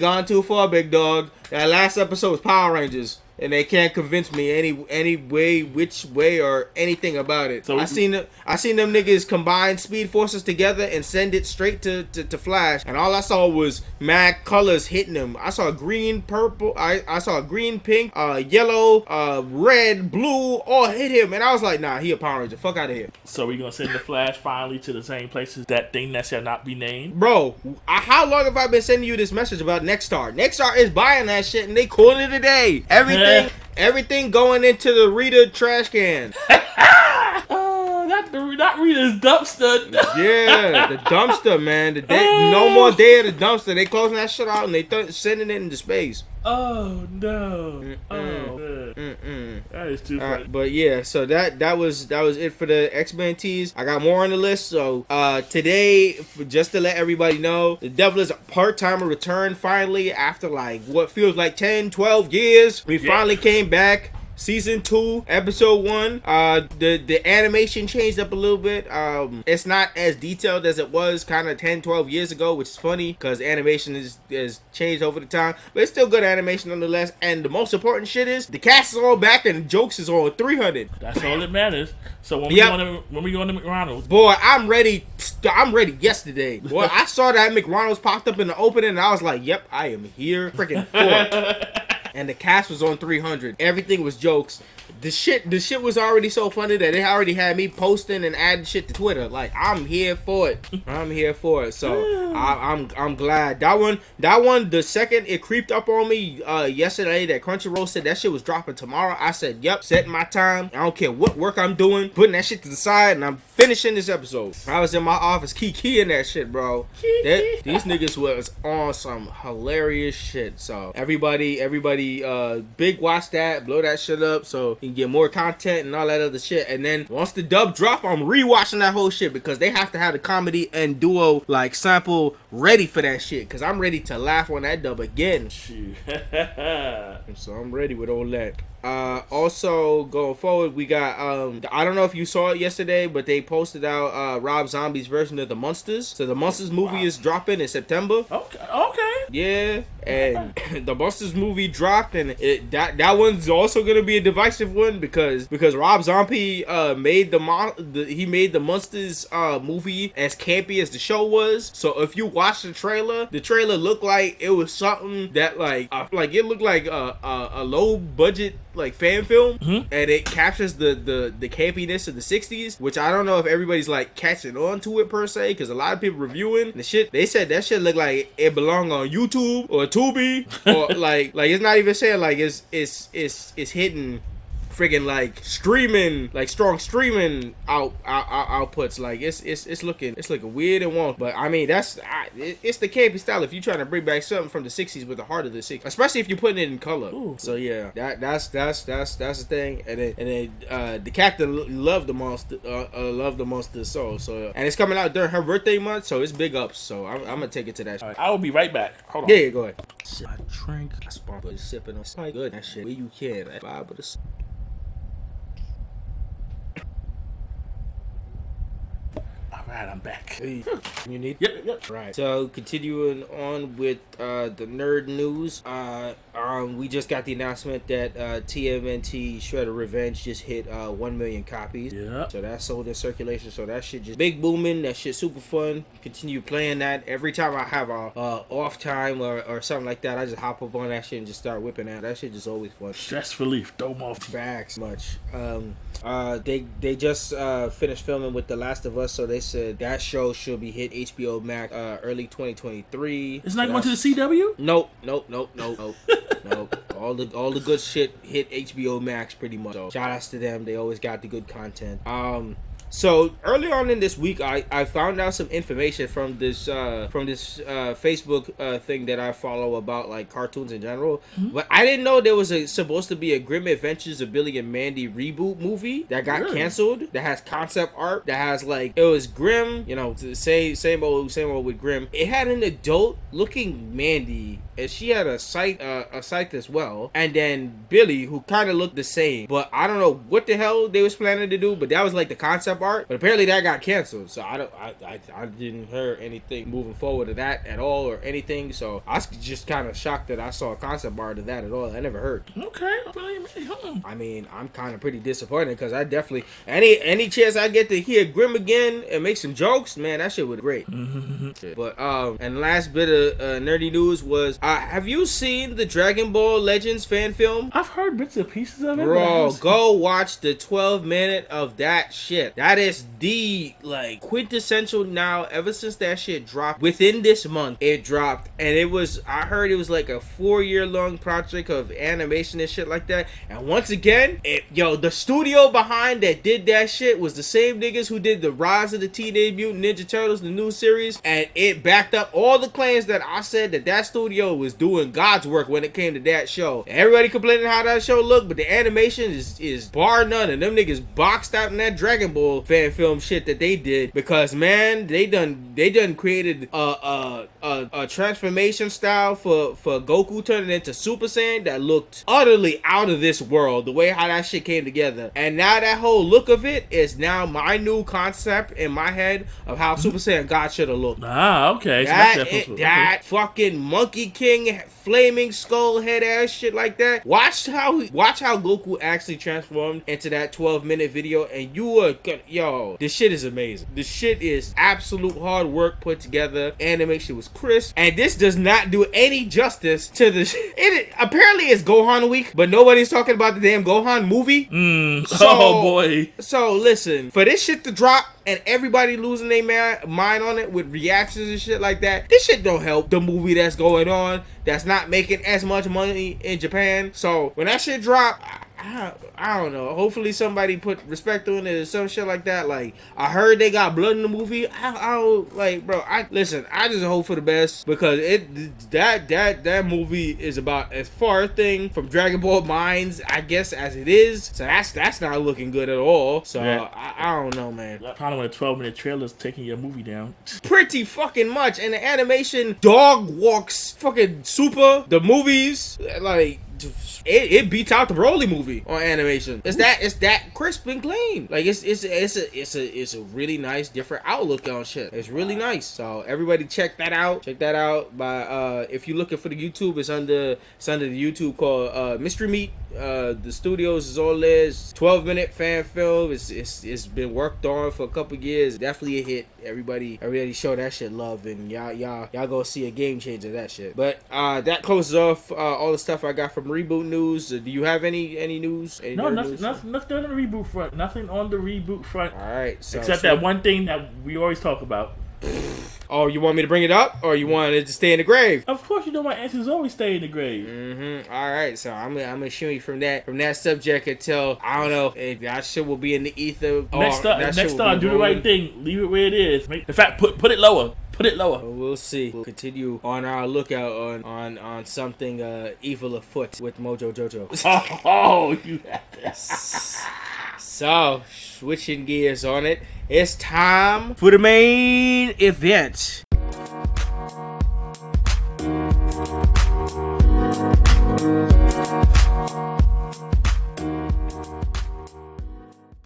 gone too far, big dog. That last episode was Power Rangers, and they can't convince me any way, which way, or anything about it. So I seen them niggas combine speed forces together and send it straight to Flash, and all I saw was mad colors hitting them. I saw green, purple, I saw green, pink, yellow, red, blue, all hit him, and I was like, nah, he a Power Ranger. Fuck out of here. So we gonna send the Flash finally to the same places, that thing that shall not be named? Bro, how long have I been sending you this message about Nexstar? Nexstar is buying that shit, and they call it a day. Everything going into the Rita trash can. Not Rita's dumpster. Yeah, the dumpster, man. No more day of the dumpster. They closing that shit out, and they sending it into space. Oh no! Mm-mm. Oh, mm-mm. That is too funny. But yeah, so that was it for the X-Men tease. I got more on the list. So today, just to let everybody know, the Devil is a part-timer return finally after like what feels like 10, 12 years. We finally came back. Season 2, Episode 1. The animation changed up a little bit. It's not as detailed as it was kind of 10, 12 years ago, which is funny because animation is changed over the time. But it's still good animation nonetheless. And the most important shit is the cast is all back and the jokes is all 300. That's all that matters. So when we go to McDonald's, boy, I'm ready. I'm ready yesterday. Boy, I saw that McDonald's popped up in the opening and I was like, yep, I am here. Freaking full. And the cast was on 300. Everything was jokes. The shit was already so funny that it already had me posting and adding shit to Twitter. Like, I'm here for it. I'm here for it. So I'm glad that one. The second it creeped up on me yesterday that Crunchyroll said that shit was dropping tomorrow, I said, yep, set my time. I don't care what work I'm doing, putting that shit to the side, and I'm finishing this episode. I was in my office, key in that shit, bro. These niggas was on some hilarious shit. So everybody. Big watch that, blow that shit up so you can get more content and all that other shit. And then once the dub drop, I'm rewatching that whole shit because they have to have the comedy and duo like sample ready for that shit because I'm ready to laugh on that dub again. So I'm ready with all that. Also going forward, we got I don't know if you saw it yesterday, but they posted out Rob Zombie's version of The Monsters. So The Monsters movie is dropping in September. Okay. Yeah, and The Monsters movie dropped, and that one's also gonna be a divisive one because Rob Zombie made the Monsters movie as campy as the show was. So if you watch the trailer looked like it was something that like it looked like a low budget like fan film, and it captures the campiness of the 60s, which I don't know if everybody's like catching on to it per se, because a lot of people reviewing the shit, they said that shit looked like it belonged on YouTube or Tubi or like it's not even saying like it's hidden friggin' like streaming, like strong streaming outputs. Like it's looking weird and wonky. But I mean it's the campy style if you're trying to bring back something from the 60s with the heart of the 60s, especially if you're putting it in color. Ooh. So yeah, that's the thing. And then the captain loved the monster so and it's coming out during her birthday month, so it's big ups. So I'm gonna take it to that. Right. I'll be right back. Hold on. Yeah, go ahead. I drink. I sparkle sipping on something good. That shit where you can. That vibe with the. Alright, I'm back. Hey. You need? Yep. Right. So, continuing on with the nerd news, we just got the announcement that TMNT Shredder Revenge just hit 1 million copies. Yeah. So, that's sold in circulation. So, that shit just big booming. That shit super fun. Continue playing that. Every time I have a off time or something like that, I just hop up on that shit and just start whipping out. That shit just always fun. Stress relief. Dome off. Facts. Much. They just finished filming with The Last of Us, so they said that show should be hit HBO Max early 2023. It's not going to the CW? Nope. All the good shit hit HBO Max pretty much. So shout outs to them. They always got the good content. So early on in this week, I found out some information from this Facebook thing that I follow about like cartoons in general. Mm-hmm. But I didn't know there was supposed to be a Grim Adventures of Billy and Mandy reboot movie that got canceled. That has concept art. That has like it was Grim, you know, same old with Grim. It had an adult looking Mandy. And she had a sight as well, and then Billy, who kind of looked the same, but I don't know what the hell they was planning to do. But that was like the concept art, but apparently that got canceled. So I didn't hear anything moving forward of that at all or anything. So I was just kind of shocked that I saw a concept art of that at all. I never heard. Okay, I mean I'm kind of pretty disappointed because I definitely any chance I get to hear Grimm again and make some jokes, man, that shit was great. But and last bit of nerdy news was. Have you seen the Dragon Ball Legends fan film? I've heard bits and pieces of it. Bro, go watch the 12-minute of that shit. That is the, like, quintessential now, ever since that shit dropped. Within this month, it dropped. And it was, I heard it was like a 4-year-long project of animation and shit like that. And once again, the studio behind that did that shit was the same niggas who did the Rise of the Teenage Mutant Ninja Turtles, the new series. And it backed up all the claims that I said that studio was doing God's work when it came to that show. Everybody complaining how that show looked, but the animation is bar none, and them niggas boxed out in that Dragon Ball little fan film shit that they did, because man, they done created a transformation style for Goku turning into Super Saiyan that looked utterly out of this world, the way how that shit came together. And now that whole look of it is now my new concept in my head of how Super Saiyan God should have looked. Ah, okay. That fucking Monkey King flaming skull head ass shit like that. Watch how Goku actually transformed into that 12-minute video, and you are good. Yo, this shit is amazing. This shit is absolute hard work put together. Animation was crisp, and this does not do any justice to the shit. Apparently it's Gohan week, but nobody's talking about the damn Gohan movie. Oh boy. So listen, for this shit to drop and everybody losing their mind on it with reactions and shit like that, this shit don't help the movie that's going on, that's not making as much money in Japan. So when that shit drop, I don't know. Hopefully somebody put respect on it or some shit like that. Like, I heard they got blood in the movie. I just hope for the best, because it that movie is about as far a thing from Dragon Ball Minds, I guess, as it is. So that's not looking good at all. So yeah. I don't know, man. That's probably when a 12-minute trailer is taking your movie down. Pretty fucking much. And the animation dog walks fucking Super. The movies, like, It beats out the Broly movie on animation. It's that crisp and clean. Like it's a really nice different outlook on shit. It's really nice. So everybody check that out. Check that out by if you're looking for the YouTube, it's under the YouTube called Mystery Meat. The studios is all this 12-minute fan film. It's been worked on for a couple years. Definitely a hit. Everybody show that shit love, and y'all go see a game changer that shit. But that closes off all the stuff I got from Reboot news. Do you have any news? Nothing on the reboot front. Nothing on the reboot front. All right. So, except that one thing that we always talk about. Oh, you want me to bring it up, or you want it to stay in the grave? Of course, you know my answers always stay in the grave. All right, so I'm gonna shoot you from that subject until I don't know if that shit will be in the ether. Next time, do the right thing. Leave it where it is. In fact, put it lower. Put it lower. We'll see. We'll continue on our lookout on something evil afoot with Mojo Jojo. Oh, you had this. So, switching gears on it, it's time for the main event.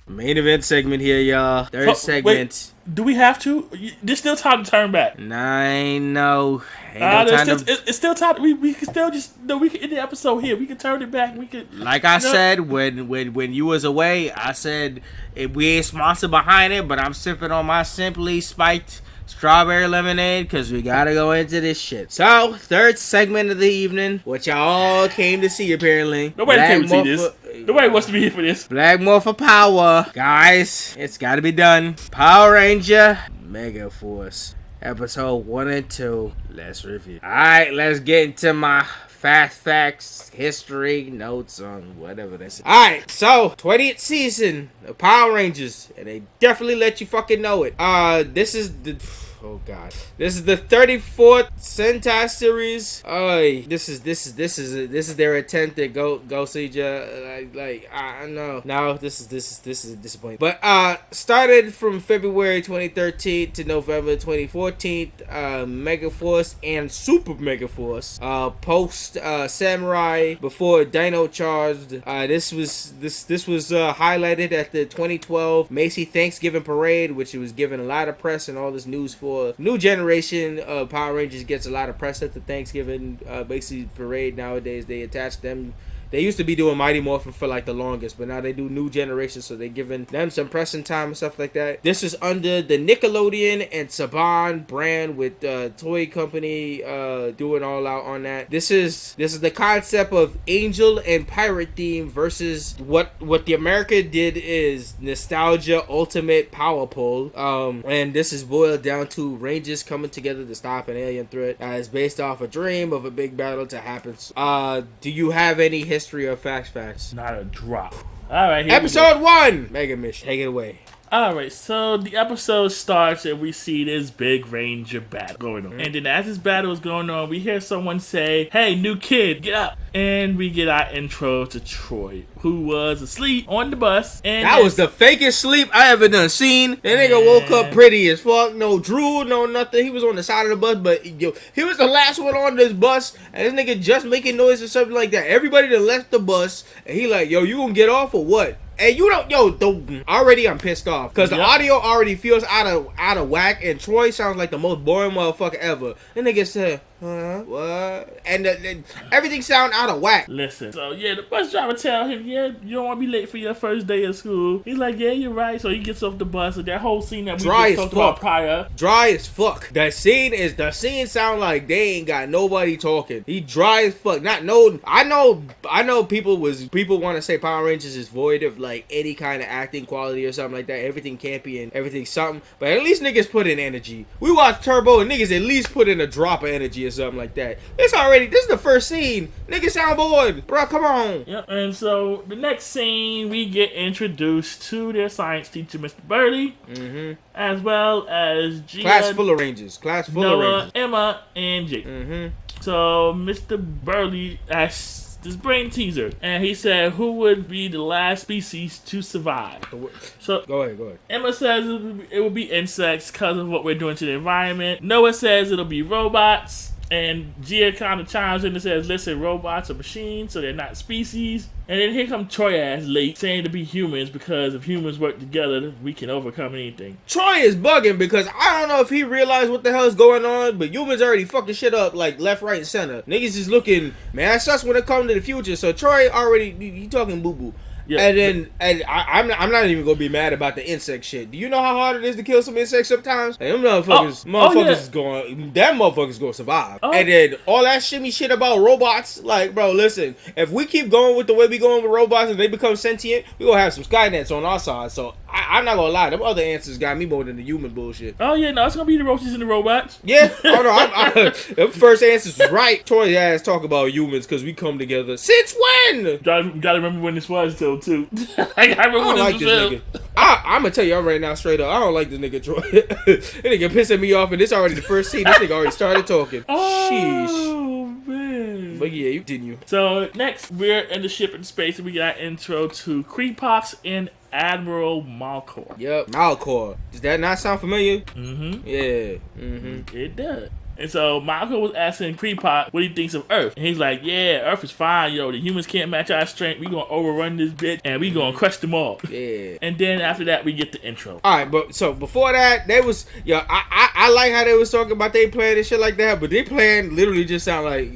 Main event segment here, y'all. Third segment. Wait, do we have to? There's still time to turn back. No. It's still time. We can still just we can end the episode here. We can turn it back. We can. Like I said, when you was away, I said we ain't sponsored behind it, but I'm sipping on my Simply Spiked Strawberry Lemonade, because we gotta go into this shit. So, third segment of the evening, what y'all all came to see, apparently. Nobody came to see this. Nobody wants to be here for this. Black Morphin Power. Guys, it's gotta be done. Power Ranger Megaforce. Episode 1 and 2. Let's review. Alright, let's get into my fast facts, history, notes on whatever that's. Alright, so 20th season of Power Rangers, and they definitely let you fucking know it. This is the 34th Sentai series. This is their attempt to go see you. Like I know. No, this is disappointing. But started from February 2013 to November 2014. Megaforce and Super Megaforce. Post Samurai before Dino Charged. This was highlighted at the 2012 Macy Thanksgiving Parade, which it was given a lot of press and all this news for. New generation of Power Rangers gets a lot of press at the Thanksgiving basically parade nowadays. They attach them. They used to be doing Mighty Morphin for like the longest, but now they do new generation, so they're giving them some pressing time and stuff like that. This is under the Nickelodeon and Saban brand with toy company doing all out on that. This is the concept of angel and pirate theme versus what the America did is nostalgia ultimate power pull. And this is boiled down to Rangers coming together to stop an alien threat that is based off a dream of a big battle to happen. Do you have any history of facts? Not a drop. All right. Here Episode 1. Mega Mission. Take it away. Alright, so the episode starts and we see this big ranger battle going on. And then as this battle is going on, we hear someone say, "Hey, new kid, get up." And we get our intro to Troy, who was asleep on the bus. And that was the fakest sleep I ever done seen. That nigga woke up pretty as fuck. No drool, no nothing. He was on the side of the bus, but yo, he was the last one on this bus. And this nigga just making noise or something like that. Everybody that left the bus, and he like, "Yo, you gonna get off or what?" And you don't, yo, already I'm pissed off. Because the audio already feels out of whack, and Troy sounds like the most boring motherfucker ever. And they get said, "Huh? What?" And everything sound out of whack. Listen, so yeah, the bus driver tell him, "Yeah, you don't want to be late for your first day of school." He's like, "Yeah, you're right." So he gets off the bus, and that whole scene that we just talked about prior. Dry as fuck. The scene sound like they ain't got nobody talking. He dry as fuck. I know people want to say Power Rangers is void of like any kind of acting quality or something like that. Everything campy and everything something, but at least niggas put in energy. We watched Turbo and niggas at least put in a drop of energy or something like that. This is the first scene. Niggas sound bored. Bro, come on. Yep, and so the next scene, we get introduced to their science teacher, Mr. Burley, as well as Gia. Class full of Rangers. Class full of Rangers. Emma, and Jake. So Mr. Burley asks this brain teaser, and he said, "Who would be the last species to survive?" So go ahead. Emma says it would be insects because of what we're doing to the environment. Noah says it'll be robots, and Gia kind of chimes in and says, "Listen, robots are machines, so they're not species." And then here comes Troy ass late, saying to be humans, because if humans work together, we can overcome anything. Troy is bugging, because I don't know if he realized what the hell is going on, but humans already fucking shit up, like, left, right, and center. Niggas is looking, man, that's us when it comes to the future. So Troy already, he talking boo-boo. Yeah, and then, I'm not even gonna be mad about the insect shit. Do you know how hard it is to kill some insects sometimes? And them motherfuckers is going, that motherfucker's gonna survive. Oh. And then all that shimmy shit about robots, like, bro, listen, if we keep going with the way we going with robots and they become sentient, we gonna have some Skynets on our side. So I'm not gonna lie, them other answers got me more than the human bullshit. Oh yeah, no, it's gonna be the roaches and the robots. Yeah, oh no, the first answer's right. Troy's ass talk about humans because we come together. Since when? Gotta remember when this was though. Too. I don't like this nigga. I'm gonna tell y'all right now straight up, I don't like this nigga Troy. This nigga pissing me off, and this already the first scene. This nigga already started talking. Oh, sheesh. Man. But yeah, you continue. So next, we're in the ship in space, and we got intro to Creepox and Admiral Malkor. Yep, Malkor. Does that not sound familiar? Yeah. It does. And so Malcolm was asking Creepox what he thinks of Earth. And he's like, "Yeah, Earth is fine, yo. The humans can't match our strength. We gonna overrun this bitch, and we gonna crush them all." Yeah. And then after that, we get the intro. All right, but so before that, they was, yo, I like how they was talking about they plan and shit like that, but they plan literally just sound like,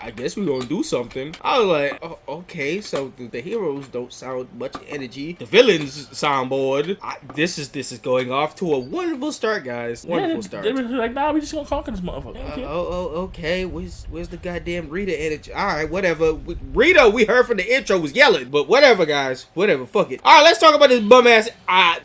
I guess we gonna do something. I was like, oh, okay, so the heroes don't sound much energy. The villains sound bored. This is going off to a wonderful start, guys. Wonderful start. They were like, "Nah, we just gonna conquer this motherfucker." Okay. Where's the goddamn Rita energy? All right, whatever. Rita, we heard from the intro, was yelling. But whatever, guys. Whatever. Fuck it. All right, let's talk about this bum-ass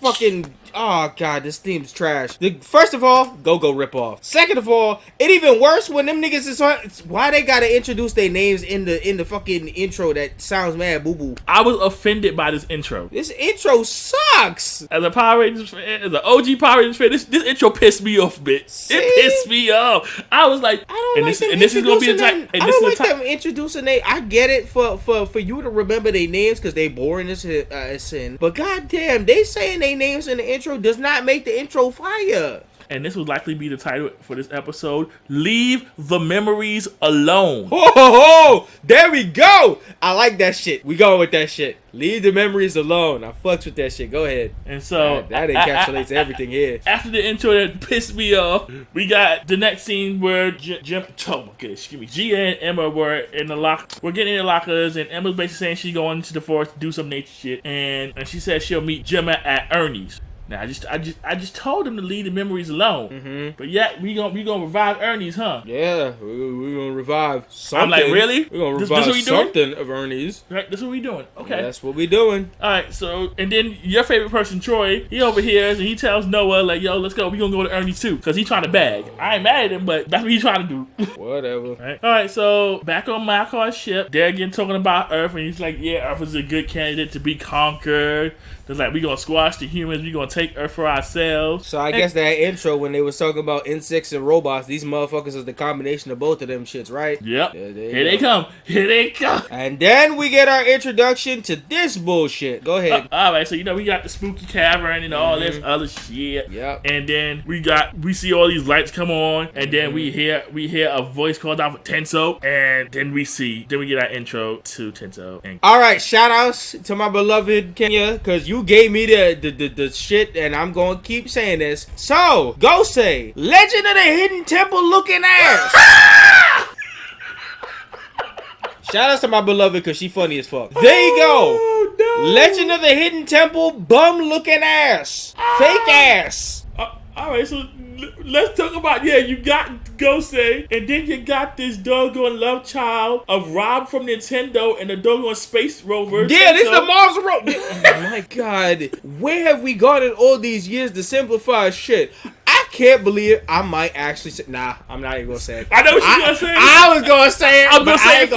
fucking... Oh, God, this theme's trash. First of all, go ripoff. Second of all, it even worse when them niggas is on... Why they gotta introduce their names in the fucking intro that sounds mad boo-boo? I was offended by this intro. This intro sucks! As a Power Rangers fan, as an OG Power Rangers fan, this intro pissed me off, bitch. See? It pissed me off. I was like... I don't and like this, them and this is gonna be a type, and I don't like them introducing they. I get it for you to remember their names because they boring as sin. But goddamn, they saying their names in the intro does not make the intro fire. And this would likely be the title for this episode. Leave the memories alone. Ho, ho, ho. There we go. I like that shit. We going with that shit. Leave the memories alone. I fucks with that shit. Go ahead. And so... That encapsulates everything here. After the intro that pissed me off, we got the next scene where Gia and Emma were in the locker. We're getting in the lockers, and Emma's basically saying she's going to the forest to do some nature shit. And she says she'll meet Gemma at Ernie's. Now I just told him to leave the memories alone. But yet we gonna revive Ernie's, huh? Yeah, we gonna revive something. I'm like, really? We gonna revive something of Ernie's. Right, this is what we doing. Okay, yeah, that's what we doing. All right, so and then your favorite person, Troy, he overhears and he tells Noah like, "Yo, let's go. We gonna go to Ernie's too," because he trying to bag. I ain't mad at him, but that's what he trying to do. Whatever. Right? All right, so back on Malkor's ship, they're again talking about Earth, and he's like, "Yeah, Earth is a good candidate to be conquered. They're like, we gonna squash the humans. We gonna take her for ourselves. So I guess that intro when they was talking about insects and robots, these motherfuckers is the combination of both of them shits, right? Yep. Here they come. And then we get our introduction to this bullshit. Go ahead. Alright, so we got the spooky cavern and all this other shit. Yep. And then we see all these lights come on, and then we hear a voice called out for Tensou, and then we get our intro to Tensou. Alright, shout outs to my beloved Kenya, because you gave me the shit, and I'm gonna keep saying this. So, Gosei, Legend of the Hidden Temple looking ass. Shout out to my beloved, because she funny as fuck. There you go. Oh, no. Legend of the Hidden Temple bum looking ass. Ah. Fake ass. Alright, so let's talk about, you got Gosei, and then you got this doggone love child of Rob from Nintendo and the doggone space rover. Yeah, this is the Mars rover. Oh my god. Where have we gone in all these years to simplify shit? I can't believe it. I might actually say... Nah, I'm not even gonna say it. I know what you're gonna say. I was gonna say it, I'm gonna say it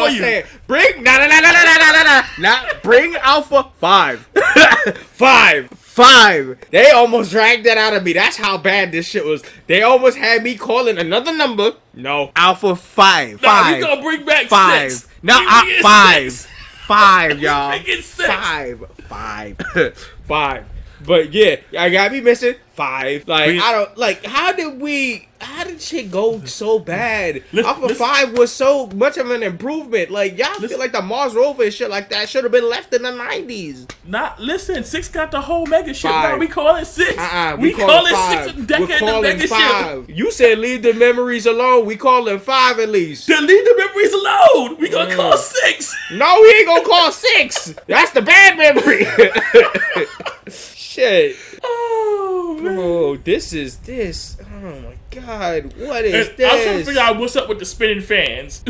for you. Bring... Bring Alpha 5. 5. They almost dragged that out of me. That's how bad this shit was. They almost had me calling another number. No. Alpha 5. Nah, we gonna bring back 5. 6. Now, 5. 5, y'all. 5. But yeah, I got me missing 5. Like, I don't... Like, how did shit go so bad? Alpha 5 was so much of an improvement. Like, y'all feel like the Mars rover and shit like that should have been left in the 90s. Listen, 6 got the whole mega ship. Now we call it 6. We call it 6 a decade of mega ship. You said leave the memories alone. We call it 5 at least. Then leave the memories alone. We gonna call 6. No, we ain't gonna call 6. That's the bad memory. Shit. Oh, man. Oh, this. Oh, my God. What is this? I'm trying to figure out what's up with the spinning fans.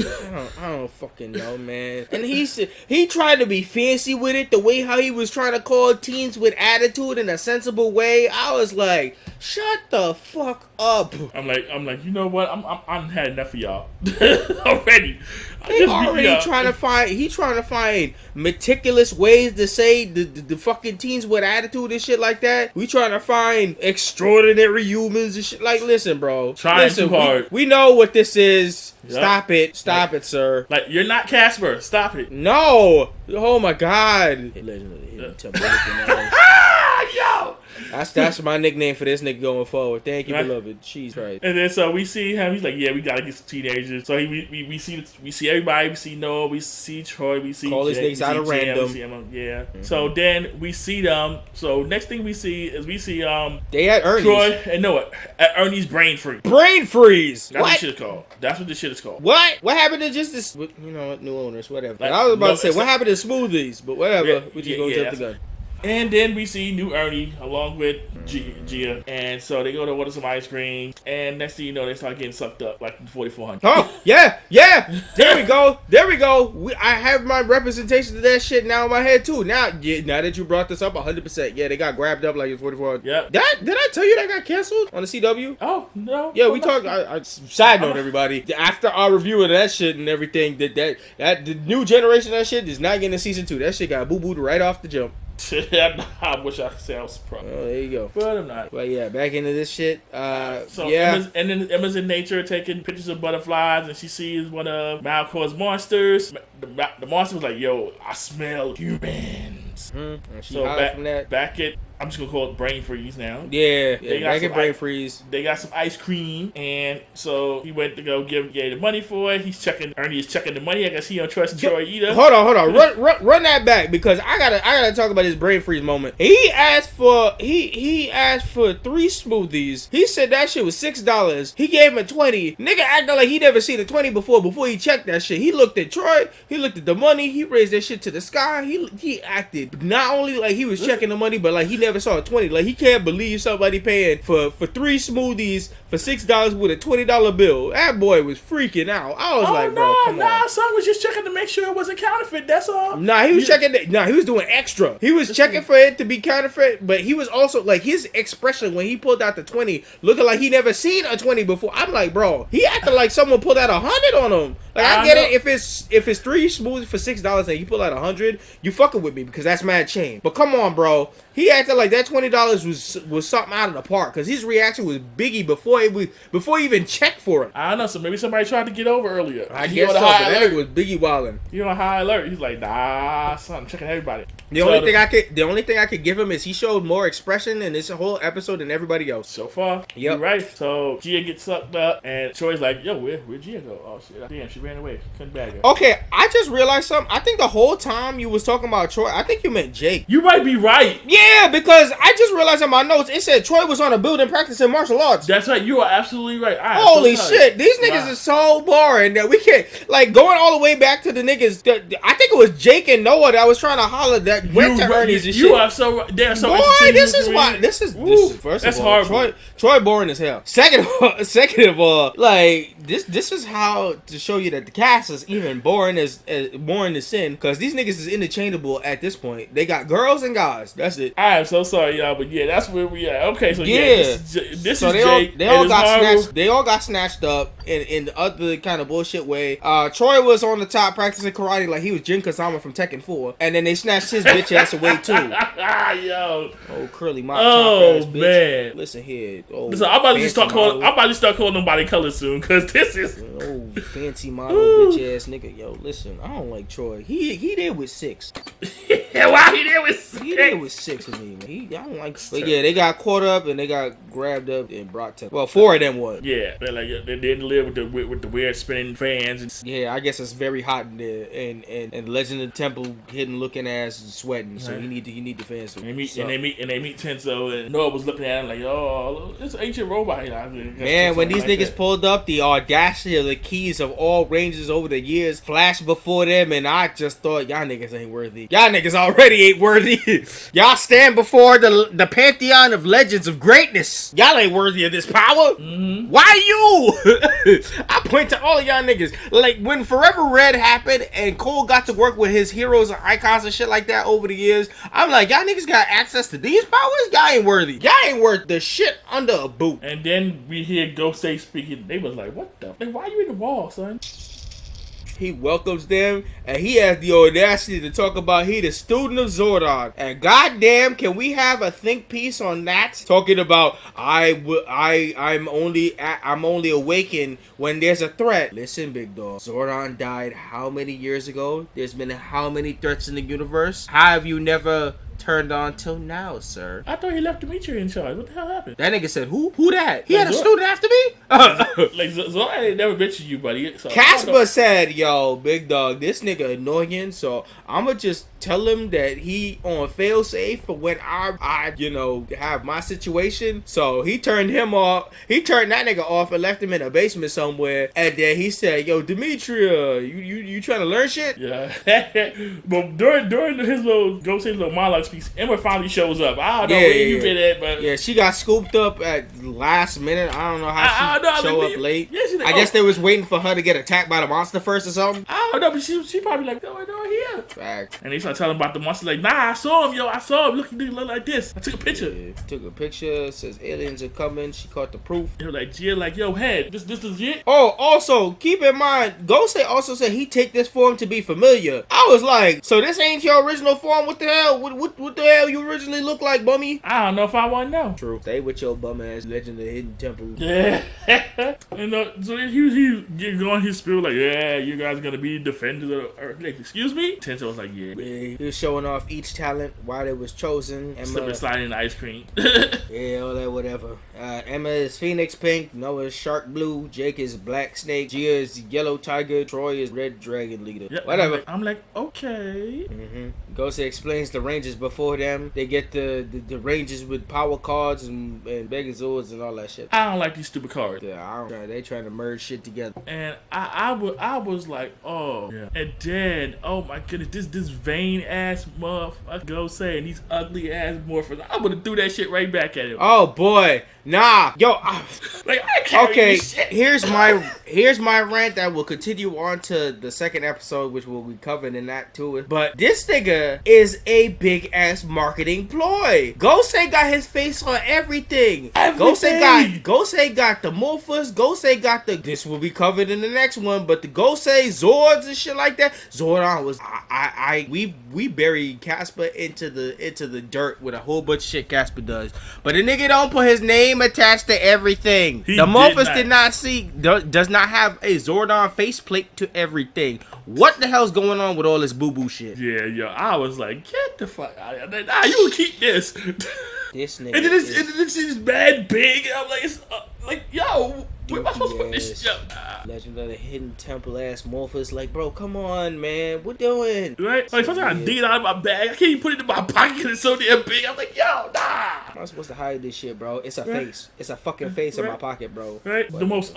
I don't fucking know, man. And he tried to be fancy with it, the way how he was trying to call teens with attitude in a sensible way. I was like, shut the fuck up. I'm like, you know what? I'm had enough of y'all already. He trying to find meticulous ways to say the fucking teens with attitude and shit like that. We trying to find extraordinary humans and shit. Like, listen, bro. Too hard. We know what this is. Yep. Stop it, sir. Like, you're not Casper. Stop it. No. Oh, my God. Yo! That's my nickname for this nigga going forward. Thank you, beloved. She's right. And then so we see him. He's like, yeah, we gotta get some teenagers. So we see everybody. We see Noah. We see Troy. We see Jake. All these niggas out of random. Yeah. Mm-hmm. So then we see them. So next thing we see is they at Ernie's. Troy and Noah at Ernie's brain freeze. Brain freeze. That's what this shit is called. That's what this shit is called. What? What happened to just this? You know, new owners, whatever. Like, I was about to say what happened to smoothies, but whatever. Yeah, we just go jump the gun. And then we see new Ernie along with Gia. And so they go to order some ice cream. And next thing you know, they start getting sucked up like 4,400. Oh, yeah. There we go. I have my representation of that shit now in my head, too. Now that you brought this up, 100%. Yeah, they got grabbed up like it's 4,400. Yeah. Did I tell you that got canceled on the CW? Oh, no. Yeah, we talked. Side note, everybody. After our review of that shit and everything, that the new generation of that shit is not getting a season 2. That shit got boo-booed right off the jump. I wish I could say I was surprised. Oh, there you go. But I'm not. But yeah, back into this shit. Emma's in nature taking pictures of butterflies, and she sees one of Malkor's monsters. The monster was like, yo, I smell humans. Mm-hmm. So I'm just gonna call it brain freeze now. Yeah, they got brain freeze. They got some ice cream, and so he went to go give the money for it. Ernie is checking the money. I guess he don't trust Troy either. Hold on, run that back, because I gotta talk about his brain freeze moment. He asked for 3 smoothies. He said that shit was $6. He gave him a 20. Nigga acted like he never seen a 20 before he checked that shit. He looked at Troy. He looked at the money. He raised that shit to the sky. He acted not only like he was checking the money, but like he never saw a 20. Like, he can't believe somebody paying for 3 smoothies for $6 with a $20 bill. That boy was freaking out. I was like, bro, come on. Nah, son was just checking to make sure it wasn't counterfeit. That's all. Nah, he was checking. Nah, he was doing extra. He was checking for it to be counterfeit, but he was also like his expression when he pulled out the 20, looking like he never seen a 20 before. I'm like, bro, he acted like someone pulled out 100 on him. Like, I get it if it's 3 smoothies for $6 and you pull out 100, you fucking with me because that's mad chain. But come on, bro, he acted felt like that $20 was something out of the park, because his reaction was Biggie before he even checked for it. I don't know, so maybe somebody tried to get over earlier. I guess so, high alert. That was Biggie wildin'. You know, high alert. He's like, nah, son, I'm checking everybody. The only thing I could give him is he showed more expression in this whole episode than everybody else. So far, yep. You're right. So Gia gets sucked up, and Troy's like, yo, where'd Gia go? Oh shit, damn, she ran away. Couldn't bag her. Okay, I just realized something. I think the whole time you was talking about Troy, I think you meant Jake. You might be right. Yeah, because I just realized in my notes it said Troy was on a building practicing martial arts. That's right. You are absolutely right. Holy shit, these niggas is so boring that we can't, like, going all the way back to the niggas. I think it was Jake and Noah that was trying to holler that went to Ernie's and shit. You are so right. They're so. Boy, this is first of all, Troy boring as hell. Second of all, like this is how to show you that the cast is even boring as sin, because these niggas is interchangeable at this point. They got girls and guys. That's it. I am so sorry, y'all, but yeah, that's where we are. Okay, so yeah, this is Jake. They all got snatched up in the other kind of bullshit way. Troy was on the top practicing karate like he was Jin Kazama from Tekken 4, and then they snatched his bitch ass away too. Yo, oh curly mop, oh bitch. Man, listen here. Oh, listen, I'm about to start calling them body color soon, because this is fancy model bitch ass nigga. Yo, listen, I don't like Troy. He there with six. Why he there with six? He there with six with me, man. I don't like. But yeah, they got caught up and they got grabbed up and brought to. Well, four of them was. Yeah, they like they didn't live with the weird spinning fans. Yeah, I guess it's very hot in there, and Legend of the Temple hidden looking ass and sweating. So you need the fans. And they meet Tensou, and Noah was looking at him like, oh, it's an ancient robot. You know, man, when these niggas pulled up, the audacity of the keys of all Rangers over the years flashed before them, and I just thought y'all niggas ain't worthy. Y'all niggas already ain't worthy. Y'all stand before the pantheon of legends of greatness. Y'all ain't worthy of this power. Mm-hmm. Why you? I point to all of y'all niggas. Like when Forever Red happened and Cole got to work with his heroes and icons and shit like that over the years, I'm like, y'all niggas got access to these powers? Y'all ain't worthy. Y'all ain't worth the shit under a boot. And then we hear Gosei speaking. They was like, what the? Like, why are you in the wall, son? He welcomes them, and he has the audacity to talk about he the student of Zordon. And goddamn, can we have a think piece on that? Talking about I'm only awakened when there's a threat. Listen, big dog. Zordon died how many years ago? There's been how many threats in the universe? How have you never turned on till now, sir? I thought he left Demetria in charge. What the hell happened? That nigga said, who that? He had a student after me? Like, Zordon ain't never mentioned you, buddy. So Casper said, yo, big dog, this nigga annoying, so I'ma just tell him that he on failsafe for when I have my situation. So he turned him off. He turned that nigga off and left him in a basement somewhere. And then he said, yo, Demetria, you trying to learn shit? Yeah. But during his little Gosei's little monologue piece, Emma finally shows up. I don't know where you been at, but yeah, she got scooped up at last minute. I don't know how she showed up late. Yeah, like, I guess they was waiting for her to get attacked by the monster first or something. I don't know, but she probably like, no, I know here. Fact. And they start telling about the monster. Like, nah, I saw him, yo. I saw him. Look like this. I took a picture. Yeah, took a picture. Says aliens are coming. She caught the proof. They were like, Gia, like, yo, head. This is it. Oh, also keep in mind, Gosei also said he take this form to be familiar. I was like, so this ain't your original form. What the hell? What the hell you originally look like, bummy? I don't know if I want to know. True. Stay with your bum ass legend of hidden temple. Yeah. And so he get going his spirit like, yeah, you guys are gonna be defenders of the earth. Like, excuse me? Tensou was like, yeah. He was showing off each talent while it was chosen. Slipping, sliding ice cream. Yeah, all that whatever. Emma is Phoenix Pink. Noah is Shark Blue. Jake is Black Snake. Gia is Yellow Tiger. Troy is Red Dragon Leader. Yep, whatever. I'm like okay. Mm-hmm. Gosei explains the Rangers before them. They get the Rangers with power cards and Megazords and all that shit. I don't like these stupid cards. Yeah, they trying to merge shit together. And I was like, oh. Yeah. And then, oh my goodness, this vain ass motherfucker Gosei and these ugly ass morphers. I would have threw that shit right back at him. Oh boy. Nah, yo, like, I can't. Okay, shit. here's my rant that will continue on to the second episode, which we'll be covering in that too. But this nigga is a big ass marketing ploy. Gosei got his face on everything. Gosei got the Morphers. Gosei got the, this will be covered in the next one, but the Gosei Zords and shit like that. Zordon was, we buried Casper into the dirt with a whole bunch of shit Casper does. But the nigga don't put his name attached to everything. He, the Morphers does not have a Zordon faceplate to everything. What the hell's going on with all this boo-boo shit? Yeah, yo, I was like, get the fuck out of here. Nah, you keep this. This nigga. And then it's just mad big. And I'm like, it's, like, yo, where am I supposed to put this shit up? Nah. Legendary hidden temple ass Morphers. Like, bro, come on, man. We're doing. Right? Like, sometimes I dig it out of my bag. I can't even put it in my pocket. It's so damn big. I'm like, yo, nah. I'm not supposed to hide this shit, bro. It's a face. It's a fucking face in my pocket, bro. Right? But the most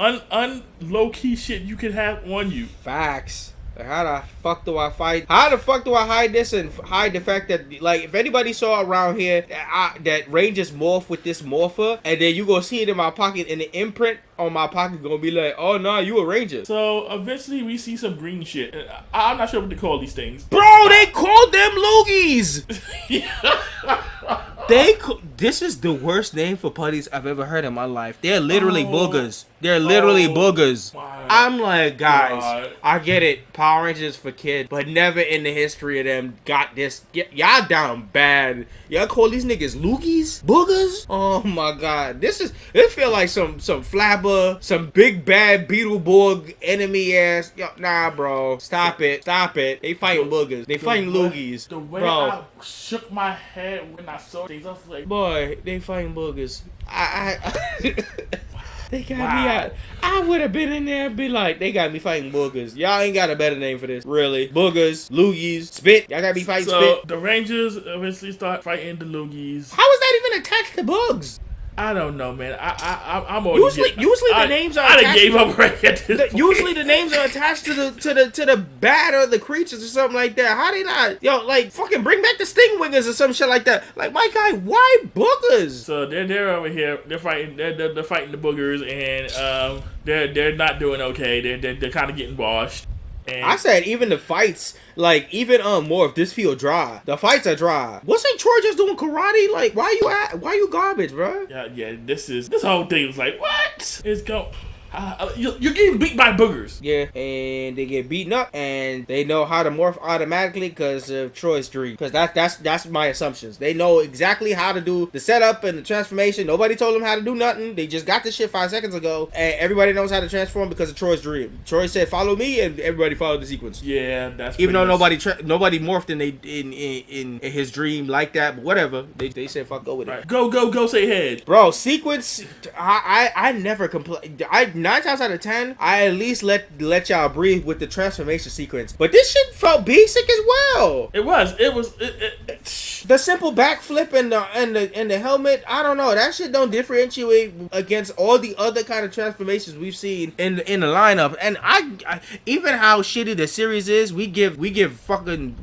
low-key shit you can have on you. Facts. Like, how the fuck do I hide this and hide the fact that, like, if anybody saw around here that Rangers morph with this morpher, and then you gonna see it in my pocket and the imprint on my pocket gonna be like, oh no, you a Ranger. So eventually we see some green shit. I'm not sure what to call these things. Bro, they called them Loogies! This is the worst name for putties I've ever heard in my life. They're literally boogers. They're literally boogers. I'm like, guys, God. I get it. Power Rangers for kids, but never in the history of them got this. Y'all down bad. Y'all call these niggas Loogies? Boogers? Oh my God. It feel like some flabber, some big bad Beetleborg enemy ass. Yo, nah, bro. Stop it. They fighting boogers. They fighting Loogies. The way bro. I shook my head when I saw things, I was like, boy, they fighting boogers. They got me out. I would have been in there and be like, they got me fighting boogers. Y'all ain't got a better name for this. Really. Boogers, Loogies, Spit. Y'all got me fighting Spit. The Rangers eventually start fighting the Loogies. How is that even attached to bugs? I don't know, man. I'm already usually the names are. I gave up right at this point. Usually the names are attached to the bat or the creatures or something like that. How they not? Yo, like fucking bring back the Stingwingers or some shit like that. Like my guy, why boogers? So they're over here. They're fighting the boogers, and they're not doing okay. They're kind of getting washed. And I said even the fights, like even Morph, this feel dry. The fights are dry. Wasn't Troy just doing karate? Like why you garbage, bro? Yeah. This whole thing was like what? It's go. You're getting beat by boogers. Yeah, and they get beaten up, and they know how to morph automatically because of Troy's dream. Because that's my assumptions. They know exactly how to do the setup and the transformation. Nobody told them how to do nothing. They just got this shit 5 seconds ago, and everybody knows how to transform because of Troy's dream. Troy said, "Follow me," and everybody followed the sequence. Yeah, that's even though nobody morphed in his dream like that. But whatever, they said, "Fuck, go with it." Right. Go, say head, bro. Sequence. I never complain. 9 times out of 10, I at least let y'all breathe with the transformation sequence. But this shit felt basic as well. It was the simple backflip and the helmet. I don't know. That shit don't differentiate against all the other kind of transformations we've seen in the lineup. And I even how shitty the series is, we've given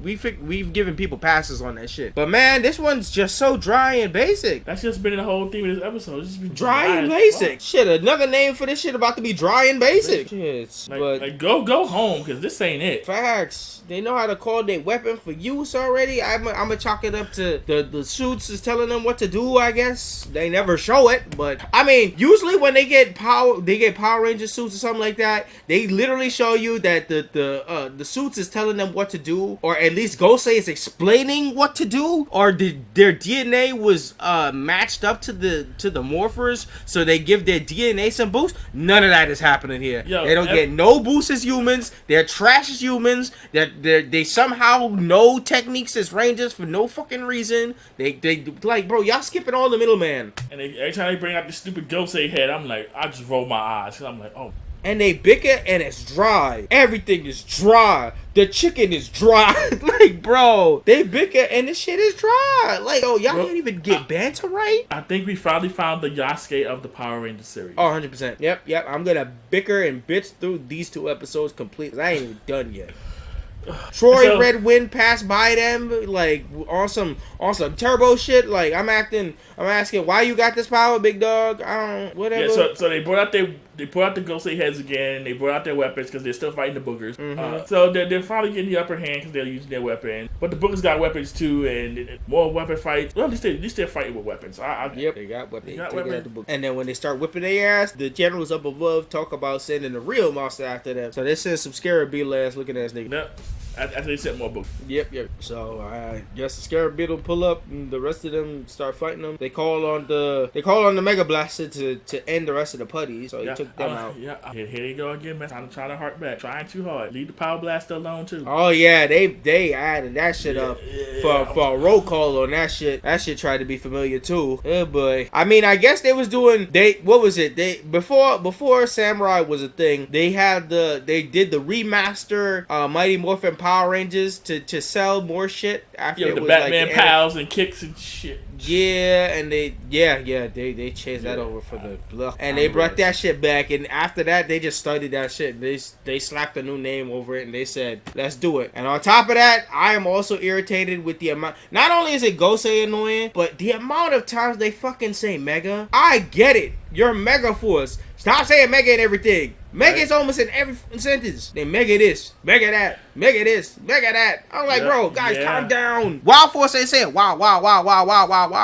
people passes on that shit. But man, this one's just so dry and basic. That's just been the whole theme of this episode. It's just been dry and basic. Fuck. Shit, another name for this shit about to be dry and basic. But go home, because this ain't it. Facts. They know how to call their weapon for use already. I'm gonna chalk it up to the suits is telling them what to do, I guess. They never show it, but I mean, usually when they get Power Ranger suits or something like that, they literally show you that the suits is telling them what to do, or at least Gosei is explaining what to do, or their DNA was matched up to the Morphers, so they give their DNA some boost. None of that is happening here. Yo, they don't get no boosts as humans. They're trash as humans. They somehow know techniques as Rangers for no fucking reason. They like, bro, y'all skipping all the middleman. And every time they bring up the stupid Gosei head, I'm like, I just roll my eyes. Cause I'm like, oh. And they bicker and it's dry. Everything is dry. The chicken is dry. Like, bro, they bicker and this shit is dry. Like, oh, y'all can't even get banter right? I think we finally found the Yasuke of the Power Rangers series. Oh, 100%. Yep. I'm going to bicker and bitch through these 2 episodes completely. I ain't even done yet. Troy Red Wind passed by them like on some turbo shit. Like I'm asking why you got this power, big dog. I don't whatever. Yeah, so they brought out their They brought out the Gosei heads again. They brought out their weapons because they're still fighting the boogers. Mm-hmm. So they're finally getting the upper hand because they're using their weapons. But the boogers got weapons too, and more weapon fights. Well, at least they're fighting with weapons. Yep, they got weapons. And then when they start whipping their ass, the generals up above talk about sending the real monster after them. So they send some scary beetle-ass looking ass nigga. No. After they sent more books. Yep. So I guess the Scarab Beetle pull up, and the rest of them start fighting them. They call on the Mega Blaster to end the rest of the putties. So he took them out. Yeah, here they go again, man. I'm trying to hark back, trying too hard. Leave the Power Blaster alone too. Oh yeah, they added that shit up for a roll call on that shit. That shit tried to be familiar too. Yeah, boy. I mean, I guess they was doing before Samurai was a thing. They did the remaster Mighty Morphin Power Rangers to sell more shit after it was Batman like pals and kicks and shit. Yeah, and they changed that over for the bluff, and they brought that shit back. And after that, they just studied that shit. They slapped a new name over it, and they said, "Let's do it." And on top of that, I am also irritated with the amount. Not only is it Gosei annoying, but the amount of times they fucking say Mega. I get it. You're Megaforce. Stop saying Mega and everything. Mega is almost in every sentence. They Mega this, Mega that, Mega this, Mega that. I'm like, bro, guys, calm down. Wild Force ain't saying wow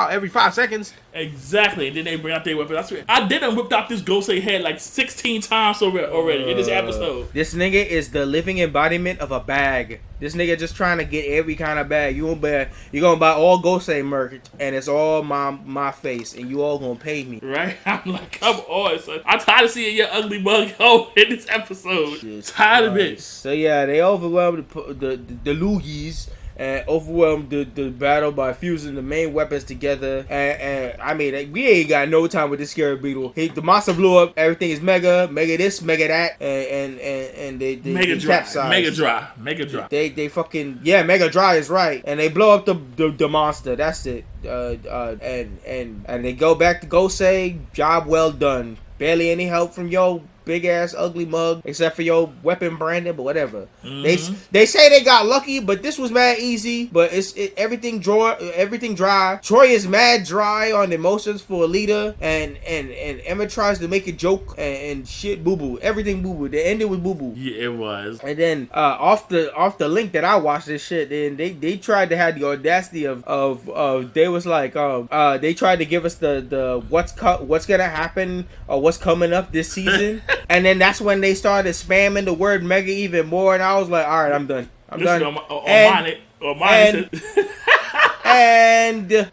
every 5 seconds. Exactly, and then they bring out their weapon. I swear, I did whipped out this Gosei head like 16 times already in this episode. This nigga is the living embodiment of a bag. This nigga just trying to get every kind of bag. You gonna buy all Gosei merch, and it's all my face, and you all gonna pay me. Right? I'm like, come on, son. I'm tired of seeing your ugly mug in this episode. Shit, tired of it. So yeah, they overwhelmed the Loogies. And overwhelmed the battle by fusing the main weapons together. And I mean, we ain't got no time with this scary beetle. The monster blew up. Everything is mega this, mega that, and they mega dry, mega dry. They fucking mega dry is right. And they blow up the monster. That's it. And they go back to Gosei. Job well done. Barely any help from yo. Big ass ugly mug, except for your weapon branding, but whatever. Mm-hmm. They say they got lucky, but this was mad easy. But everything dry. Troy is mad dry on emotions for Lita, and Emma tries to make a joke and shit. Boo boo, everything boo boo. They ended with boo boo. Yeah, it was. And then off the link that I watched this shit, then they tried to have the audacity of they was like they tried to give us the what's gonna happen or what's coming up this season. And then that's when they started spamming the word Mega even more, and I was like, all right, I'm done. And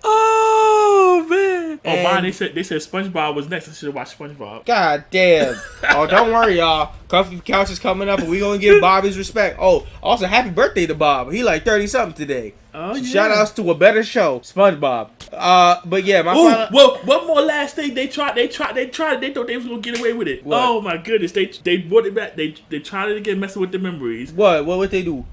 oh man! Oh man, they said SpongeBob was next. I should have watched SpongeBob. God damn! Oh, don't worry, y'all. Comfy Couch is coming up, and we gonna give Bob his respect. Oh, also happy birthday to Bob. He like 30-something today. Oh, yeah. Shout outs to a better show, SpongeBob. But yeah, my final... Well, one more last thing. They tried. They thought they was gonna get away with it. What? Oh my goodness! They brought it back. They tried it again, messing with the memories. What would they do?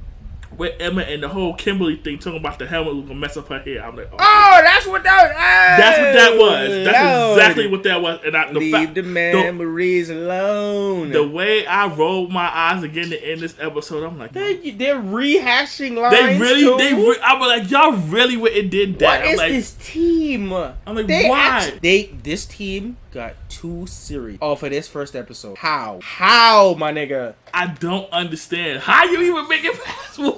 With Emma and the whole Kimberly thing, talking about the helmet was gonna mess up her hair. I'm like, oh that's what that was. That's what that was. That's exactly what that was. And the memories alone. The way I rolled my eyes again to end this episode, I'm like, they're rehashing lines. I'm like, y'all really went and did that. What is this team? I'm like, why? This team got too serious for this first episode. How, my nigga? I don't understand. How you even make it past one?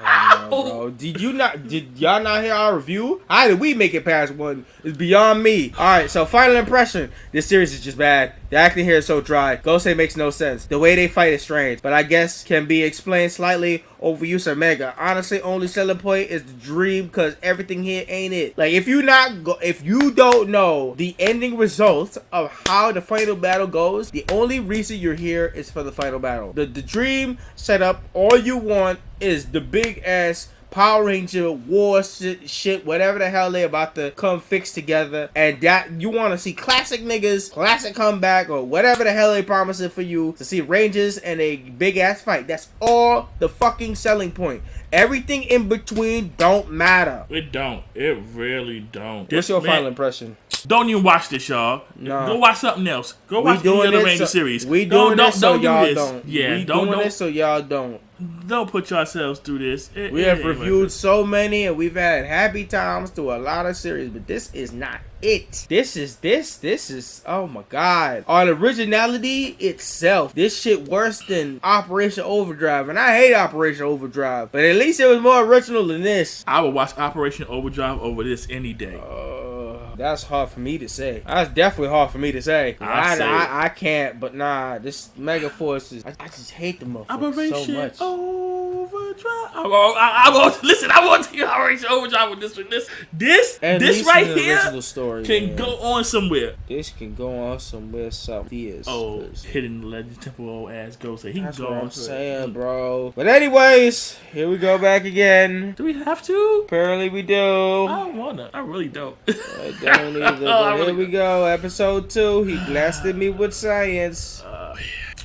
How? Bro. Did y'all not hear our review? How did we make it past one? It's beyond me. Alright, so final impression. This series is just bad. The acting here is so dry. Gosei makes no sense. The way they fight is strange, but I guess can be explained slightly overuse of Mega. Honestly, only selling point is the dream, cause everything here ain't it. Like, if you don't know the ending results of how the final battle goes, the only reason you're here is for the final battle. The dream set up all you want is the big ass Power Ranger war shit, whatever the hell they about to come fix together, and that you want to see classic niggas, classic comeback, or whatever the hell they promising for you to see Rangers and a big ass fight. That's all the fucking selling point. Everything in between don't matter. It really don't. What's your final impression? Don't even watch this, y'all. Nah. Go watch something else. Go watch the other Ranger series. We doing this so y'all don't. Yeah, don't. We doing this so y'all don't. Don't put yourselves through this. We have reviewed so many, and we've had happy times through a lot of series, but this is not it. This is oh my god. On originality itself, this shit worse than Operation Overdrive, and I hate Operation Overdrive, but at least it was more original than this. I would watch Operation Overdrive over this any day. That's hard for me to say. That's definitely hard for me to say. I can't, but nah, this Megaforce is... I just hate the motherfucker so much. Operation Overdrive. I want to hear Operation Overdrive with this one. This right here original story, go on somewhere. This can go on somewhere something. Oh, Hidden Legend Temple old ass Gosei. He that's can go what I'm saying, bro. But anyways, here we go back again. Do we have to? Apparently we do. I don't wanna. I really don't. Don't either, but here we go. Episode 2. He blasted me with science.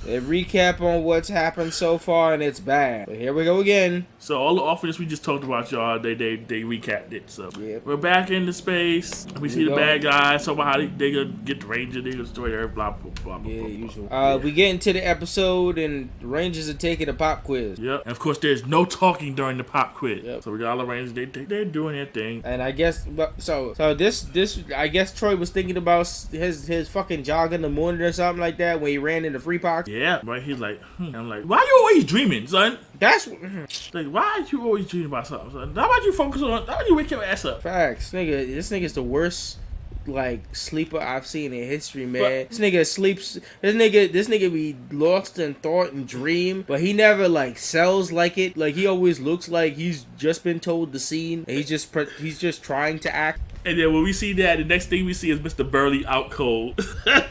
A recap on what's happened so far, and it's bad. But here we go again. So all the orphans we just talked about, y'all, they recapped it. So yep. We're back into space. We see the bad guys. So about how they gonna get the Ranger, they gonna destroy the Earth. Blah blah blah blah. Yeah, usual. We get into the episode, and the Rangers are taking a pop quiz. Yep. And of course, there's no talking during the pop quiz. Yep. So we got all the Rangers. They're doing their thing. And I guess so this I guess Troy was thinking about his fucking jog in the morning or something like that when he ran into Creepox. Yeah, right. He's like, I'm like, why are you always dreaming, son? That's like, why are you always dreaming about something, son? How about you focus on? How about you wake your ass up? Facts, nigga. This nigga's the worst like sleeper I've seen in history, man. But this nigga sleeps. This nigga be lost in thought and dream, but he never like sells like it. Like he always looks like he's just been told the scene, and he's just trying to act. And then when we see that, the next thing we see is Mr. Burley out cold.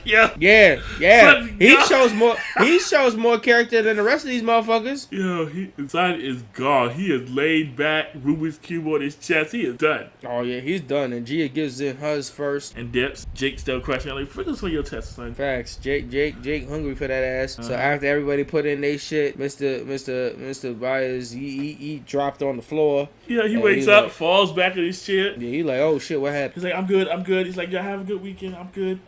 Yeah. He shows more character than the rest of these motherfuckers. Yo, inside is gone. He is laid back, Rubik's Cube on his chest. He is done. Oh yeah, he's done. And Gia gives in hers first. And dips. Jake's still crushing. I'm like, put this on your chest, son. Facts. Jake hungry for that ass. So after everybody put in their shit, Mr. Byers, he dropped on the floor. Yeah, he wakes up, like, falls back in his chair. Yeah, he like, oh shit. What happened? He's like, I'm good. He's like, y'all have a good weekend. I'm good.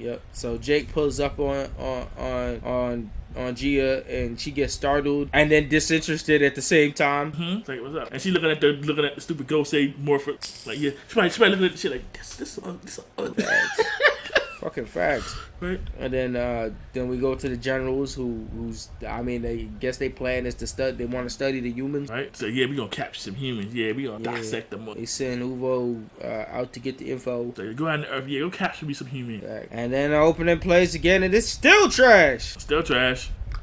Yep. So Jake pulls up on Gia, and she gets startled and then disinterested at the same time. Mm-hmm. It's like, what's up? And she looking at the stupid Gosei Morphin. Like, yeah, she might looking at the shit like this. Fucking facts. Right. And then we go to the generals who's I mean they guess they plan is to study the humans. Right. So yeah, we gonna capture some humans. Yeah, we gonna dissect them. They send Uvo out to get the info. So go out on the Earth. Yeah, go capture me some humans. Right. And then the opening plays again, and it's still trash.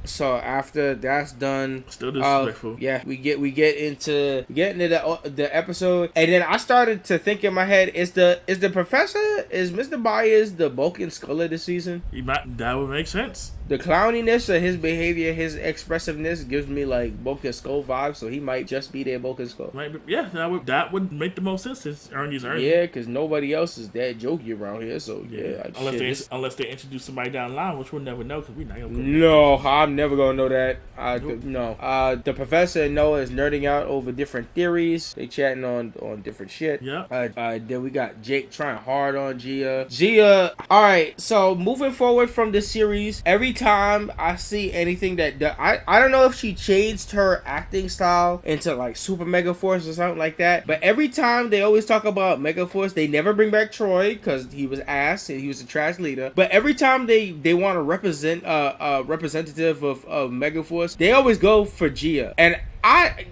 So after that's done, still disrespectful. Yeah, we get into the episode, and then I started to think in my head: is the professor, is Mr. Byers the Balkan Scholar this season? That would make sense. The clowniness of his behavior, his expressiveness gives me like Boca Skull vibes, so he might just be there, Boca Skull. Yeah, that would make the most sense since Ernie's Ernie. Yeah, because nobody else is that jokey around here, so yeah. Like, unless they introduce somebody down the line, which we'll never know because we're not going to go. No, I'm never going to know that. No. The professor and Noah is nerding out over different theories. They chatting on different shit. Yeah. Then we got Jake trying hard on Gia. Gia, all right, so moving forward from this series, every time I see anything that does, I don't know if she changed her acting style into like Super Megaforce or something like that, but every time they always talk about Megaforce, they never bring back Troy because he was ass and he was a trash leader. But every time they want to represent a representative of Megaforce, they always go for Gia. And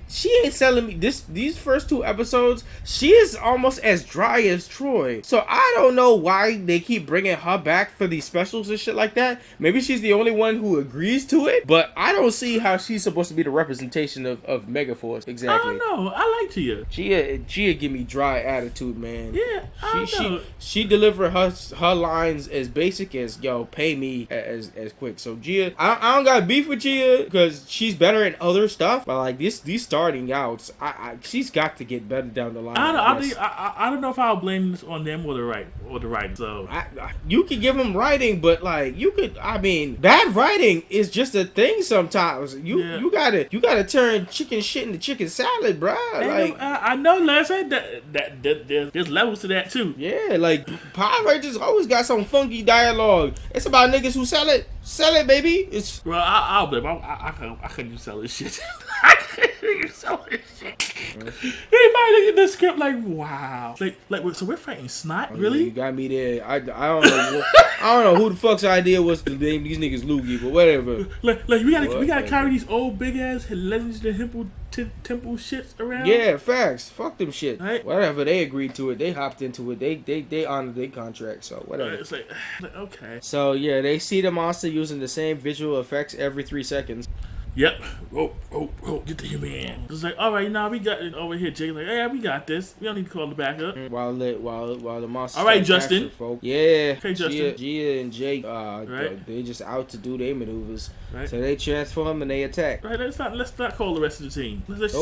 she ain't selling me this. These first 2 episodes, she is almost as dry as Troy. So I don't know why they keep bringing her back for these specials and shit like that. Maybe she's the only one who agrees to it, but I don't see how she's supposed to be the representation of Megaforce exactly. I don't know. I like Gia. Gia give me dry attitude, man. Yeah, she delivered her lines as basic as yo, pay me as quick. So Gia, I don't got beef with Gia because she's better in other stuff, but like. these starting outs, she's got to get better down the line. I don't know if I'll blame this on them or the writing. So you could give them writing, but like you could, bad writing is just a thing sometimes. You gotta turn chicken shit into chicken salad, bruh. I know, Les, that there's levels to that too. Yeah, like Power Rangers always got some funky dialogue. It's about niggas who sell it. Sell it, baby. It's well, I'll blame. I couldn't sell this shit. I couldn't sell this shit. Anybody look at this script like, wow, like so we're fighting snot, really? You got me there. I don't know who the fuck's idea was to name these niggas Loogie, but whatever. Like we gotta carry these old big ass legendary temple shits around. Yeah, facts. Fuck them shit. Right? Whatever, they agreed to it. They hopped into it. They honored their contract. So whatever. Right, it's like okay. So yeah, they see the monster using the same visual effects every 3 seconds. Yep. Oh, get the human. It's like, all right, now we got it over here, Jake. Like, yeah, we got this. We don't need to call the backup. While the monster. All right, Justin. Action, folks. Yeah. Okay, Justin. Gia and Jake, right? They just out to do their maneuvers. Right. So they transform and they attack. Right. Let's not call the rest of the team. Let's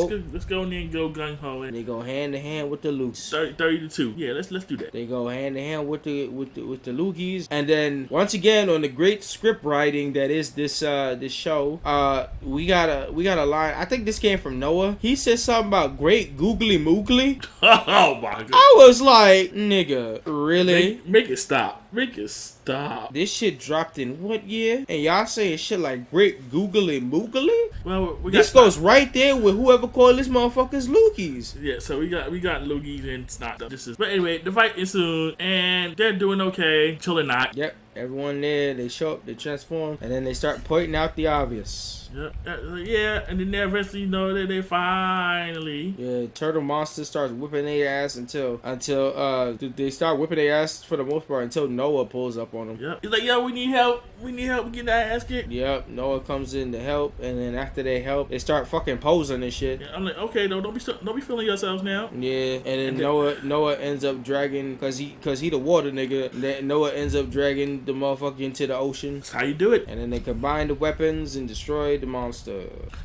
go in there and go gung ho. They go hand to hand with the Loogies. 30 to 2. Yeah. Let's do that. They go hand to hand with the Loogies, and then once again on the great script writing that is this show. We got a line. I think this came from Noah. He said something about great googly moogly. Oh my god! I was like, nigga, really? Make it stop. Make it stop. This shit dropped in what year? And y'all saying shit like great googly moogly? Well, this goes right there with whoever called this motherfuckers Loogies. Yeah, so we got Loogies and snot. But anyway, the fight is soon, and they're doing okay till they're not. Yep. Everyone there, they show up, they transform, and then they start pointing out the obvious. Yeah, and then they eventually know that they finally. Yeah, Turtle Monster starts whipping their ass until they start whipping their ass for the most part until Noah pulls up on them. Yep. He's like, yo, we need help. We need help getting that ass kicked. Yep, Noah comes in to help, and then after they help, they start fucking posing and shit. Yeah, I'm like, okay, no, don't be feeling yourselves now. Yeah, and then Noah ends up dragging, cause he the water nigga. That Noah ends up dragging the motherfucker into the ocean. That's how you do it. And then they combine the weapons and destroy the monster.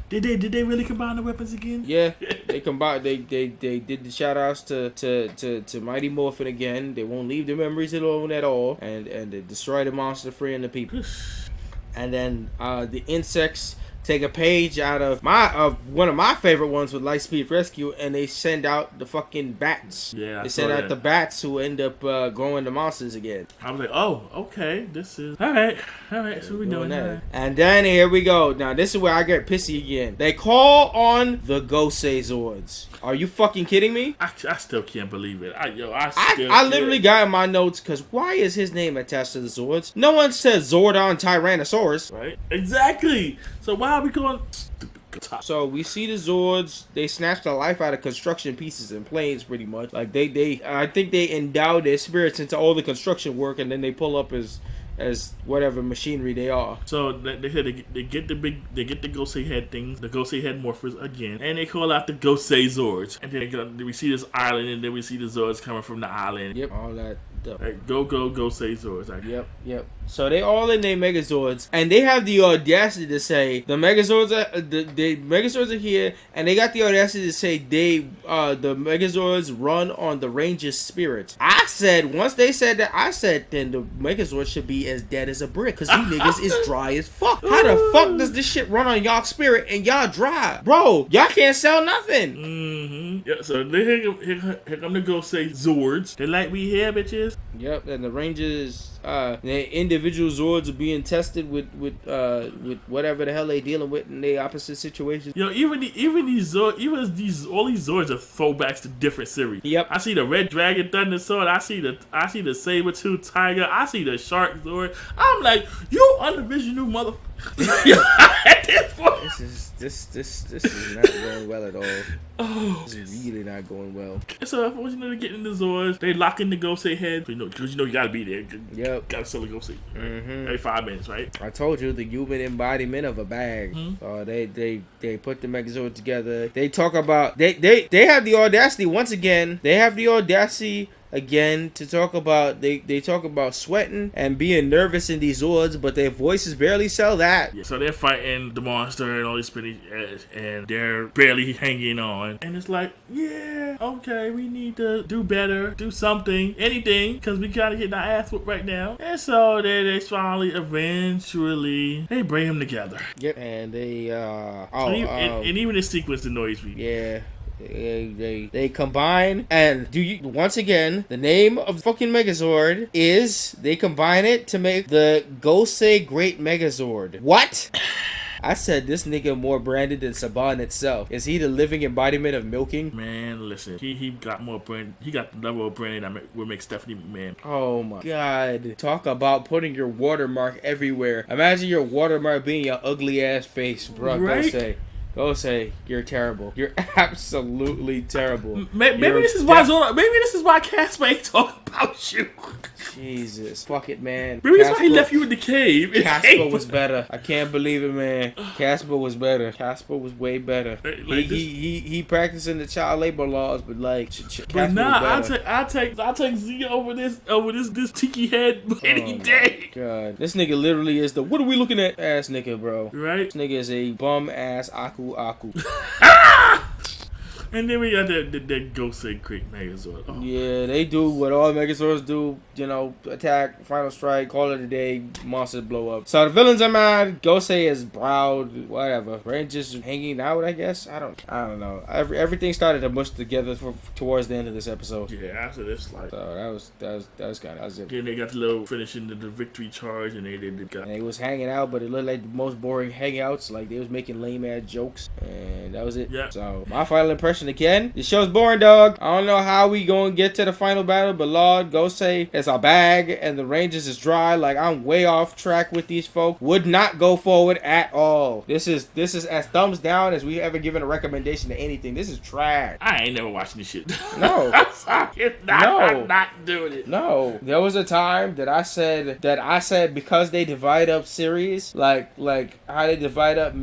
Did they really combine the weapons again? Yeah, they combined. They did the shout outs to Mighty Morphin again. They won't leave the memories alone at all, and they destroy the monster, freeing the people. And then the insects take a page out of one of my favorite ones with Lightspeed Rescue, and they send out the fucking bats. Yeah, they send out the bats who end up growing the monsters again. I was like, oh, okay, this is all right. So we're doing that. And then here we go. Now this is where I get pissy again. They call on the Gosei Zords. Are you fucking kidding me? I still can't believe it. I literally got in my notes because why is his name attached to the Zords? No one says Zordon Tyrannosaurus. Right. Exactly. So why? So we see the Zords. They snatch the life out of construction pieces and planes, pretty much. Like I think they endow their spirits into all the construction work, and then they pull up as whatever machinery they are. So they get the Gosei head things, the Gosei head morphers again, and they call out the Gosei Zords. And then we see this island, and then we see the Zords coming from the island. Yep, all that. Like, go say Zords. Like, yep. So they all in their Megazords, and they have the audacity to say the Megazords are here, and they got the audacity to say the Megazords run on the Ranger's spirits. I said once they said that, I said then the Megazord should be as dead as a brick, cause these niggas is dry as fuck. How the fuck does this shit run on y'all spirit and y'all dry, bro? Y'all can't sell nothing. Mm-hmm. Yeah. So they here come the Gosei Zords. They like we here, bitches. Yep, and the Rangers, their individual Zords are being tested with whatever the hell they dealing with in their opposite situations. Yo, all these Zords are throwbacks to different series. Yep, I see the Red Dragon Thunder Sword. I see the Saber-Tooth Tiger. I see the Shark Zord. I'm like, you unoriginal motherfucker. At this point, this is not going well at all. Oh, this is really not going well. So unfortunately, getting the Zords, they lock in the Gosei head. You know you gotta be there. Yep, gotta sell the Gosei. Right? Mm-hmm. Every 5 minutes, right? I told you the human embodiment of a bag. Mm-hmm. They put the Megazord together. They talk about they have the audacity once again. They have the audacity again to talk about they talk about sweating and being nervous in these Zords, but their voices barely sell that. Yeah, so they're fighting the monster and all these spinning ass, and they're barely hanging on. And it's like, yeah, okay, we need to do better, do something, anything, because we gotta get our ass whooped right now. And so they finally, eventually, they bring them together. Yep, and they and even the sequence annoys me. Yeah. They combine, and do you once again the name of fucking Megazord is they combine it to make the Gosei Great Megazord. What? I said this nigga more branded than Saban itself. Is he the living embodiment of milking? Man, listen, he got more brand. He got the level of branding that would make Stephanie man. Oh my god! Talk about putting your watermark everywhere. Imagine your watermark being your ugly ass face, bro. Right? Gosei. Gosei, you're terrible. You're absolutely terrible. Maybe this is why Casper ain't talking about you. Jesus, fuck it, man. Maybe that's why he left you in the cave. Casper was better. I can't believe it, man. Casper was better. Casper was way better. Like he practicing the child labor laws, but like, I'll take Zia over this tiki head any day. God, this nigga literally is the what are we looking at ass nigga, bro? Right? This nigga is a bum ass aku. And then we got the Gosei Great Megazord. Oh. Yeah, they do what all Megazords do, you know, attack, final strike, call it a day, monsters blow up. So the villains are mad, Gosei is proud, whatever. Brain just hanging out, I guess. I don't know. Everything started to mush together towards the end of this episode. Yeah, after this, like. So that was kind of it. Then they got the little finishing the victory charge, and they got. And they was hanging out, but it looked like the most boring hangouts. Like they was making lame ass jokes, and that was it. Yeah. So my final impression. Again, this show's boring, dog. I don't know how we gonna get to the final battle, but Lord, Gosei is a bag and the Rangers is dry. Like I'm way off track with these folk. Would not go forward at all. This is as thumbs down as we ever given a recommendation to anything. This is trash. I ain't never watching this shit. No, I'm not doing it. No, there was a time that I said because they divide up series like how they divide up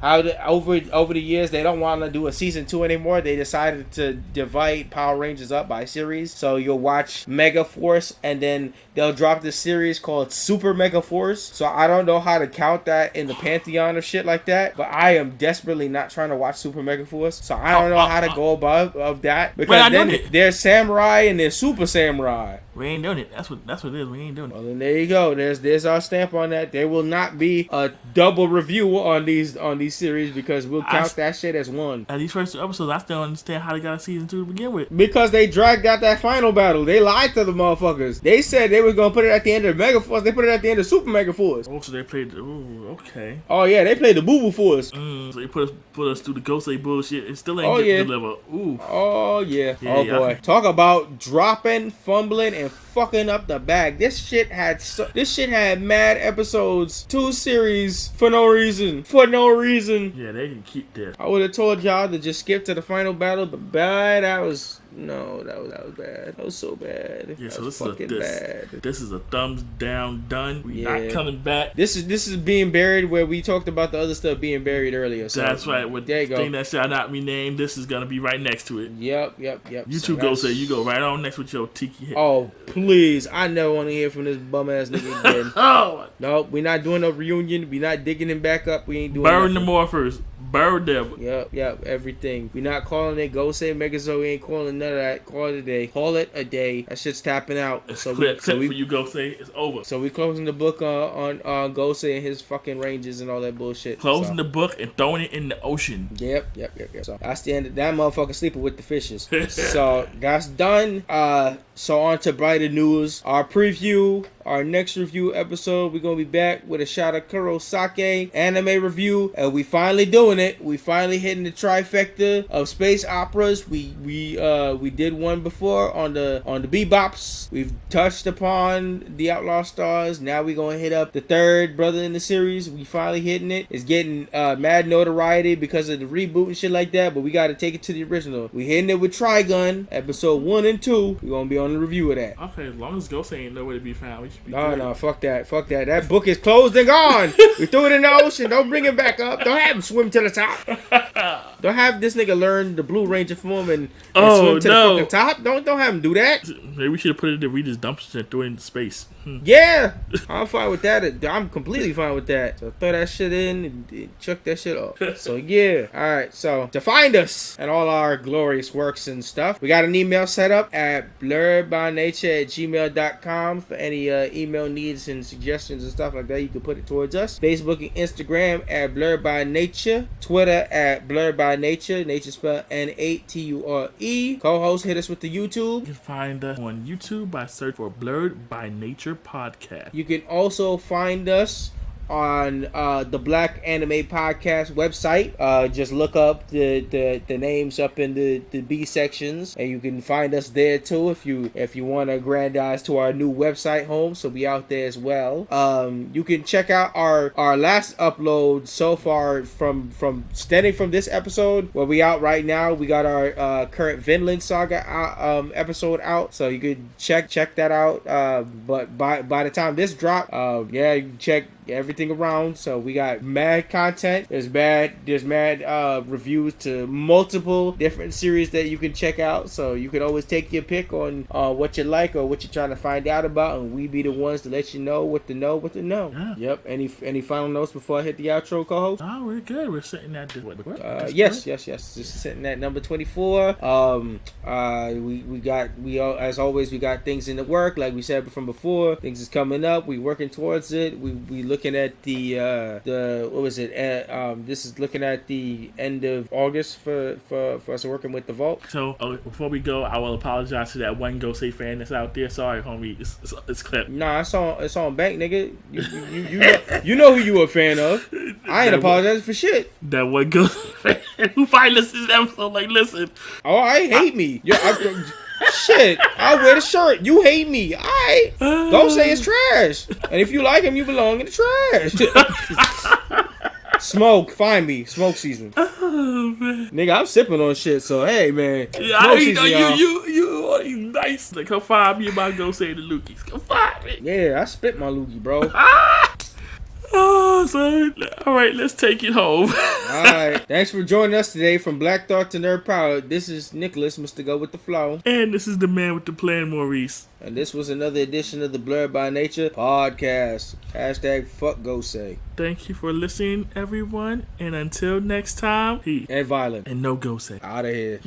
how they, over the years they don't want to do a season 2 anymore. They decided to divide Power Rangers up by series. So you'll watch Megaforce, and then they'll drop this series called Super Megaforce. So I don't know how to count that in the pantheon of shit like that. But I am desperately not trying to watch Super Megaforce. So I don't know how to go above that. Because then there's Samurai and there's Super Samurai. We ain't doing it. That's what it is. We ain't doing it. Well, then there you go. There's our stamp on that. There will not be a double review on these series because we'll count that shit as one. At these first two episodes, I still don't understand how they got a season 2 to begin with. Because they dragged out that final battle. They lied to the motherfuckers. They said they were gonna put it at the end of Megaforce. They put it at the end of Super Megaforce. Oh, so they played. Ooh, okay. Oh yeah, they played the Boo Boo Force. So they put us through the Gosei bullshit. It still ain't delivered. Ooh. Oh yeah. Oh boy. Talk about dropping, fumbling, and fucking up the bag. This shit had mad episodes, 2 series for no reason. Yeah, they can keep that. I would have told y'all to just skip to the final battle, but bad. That was bad. That was so bad. Yeah, so this is fucking bad. This is a thumbs down, done. We're not coming back. This is being buried where we talked about the other stuff being buried earlier. So that's right. With the thing that shall not be named, this is gonna be right next to it. Yep. You two go, so you go right on next with your tiki head. Oh please, I never want to hear from this bum ass nigga again. Oh no, we're not doing a reunion. We're not digging him back up. We ain't doing. Burn them all first. Bird devil. Yep, everything. We're not calling it Gosei Megazord. We ain't calling none of that. Call it a day. That shit's tapping out. It's for you, Gosei. It's over. So we closing the book on Gosei and his fucking Rangers and all that bullshit. Closing the book and throwing it in the ocean. Yep. So I stand at that motherfucker sleeping with the fishes. So that's done. So on to brighter news. Our preview. Our next review episode, we're going to be back with a shot of Kurosake anime review. And we finally doing it. We finally hitting the trifecta of space operas. We did one before on the Bebops. We've touched upon the Outlaw Stars. Now we're going to hit up the third brother in the series. We finally hitting it. It's getting mad notoriety because of the reboot and shit like that. But we got to take it to the original. We hitting it with Trigun, episode 1 and 2. We're going to be on the review of that. Okay, as long as Gosei ain't nowhere to be found. No, fuck that. That book is closed and gone. We threw it in the ocean. Don't bring it back up. Don't have him swim to the the top. Don't have this nigga learn the Blue Ranger form and swim to the fucking top. Don't have him do that. Maybe we should have put it in the Rita's dumpster and threw it into space. Yeah, I'm fine with that. I'm completely fine with that. So throw that shit in and chuck that shit up. So yeah. All right. So to find us and all our glorious works and stuff, we got an email set up at blurredbynature@gmail.com for any email needs and suggestions and stuff like that. You can put it towards us. Facebook and Instagram at Blurred by Nature. Twitter at Blurred by Nature. Nature spelled Nature. Co-host, hit us with the YouTube. You can find us on YouTube by search for Blurred by Nature Podcast. You can also find us on the Black Anime Podcast website. Just look up the names up in the B sections, and you can find us there too if you want to aggrandize to our new website home. So be out there as well. You can check out our last upload so far from standing from this episode where we out right now. We got our current Vinland Saga episode out, so you could check that out. But by the time this drop, you can check everything around. So we got mad content. There's mad reviews to multiple different series that you can check out. So you can always take your pick on what you like or what you're trying to find out about, and we be the ones to let you know what to know. Yeah. Yep. Any final notes before I hit the outro, co-host? Oh, we're good. We're sitting at yes. Just sitting at number 24. We as always, we got things in the work, like we said from before. Things is coming up. We working towards it. We look looking at this is looking at the end of August for us working with the vault. So before we go, I will apologize to that one Gosei fan that's out there. Sorry, homie, it's clipped. Nah, it's on bank, nigga. You know who you a fan of. I ain't apologizing for shit. That one Gosei fan who probably listens to this episode like, listen. Oh, I hate me. Shit, I wear the shirt. You hate me. All right. Don't say it's trash. And if you like him, you belong in the trash. Smoke, find me. Smoke season. Oh, man. Nigga, I'm sipping on shit, so hey, man. Yeah, you nice. Like, come find me about Gosei the Loogies. Come find me. Yeah, I spit my loogie, bro. Oh, son. All right, let's take it home. All right. Thanks for joining us today from Black Thought to Nerd Power. This is Nicholas, Mr. Go With The Flow. And this is the man with the plan, Maurice. And this was another edition of the Blurred by Nature podcast. # fuck Gosei. Thank you for listening, everyone. And until next time, peace. And violent. And no Gosei. Out of here.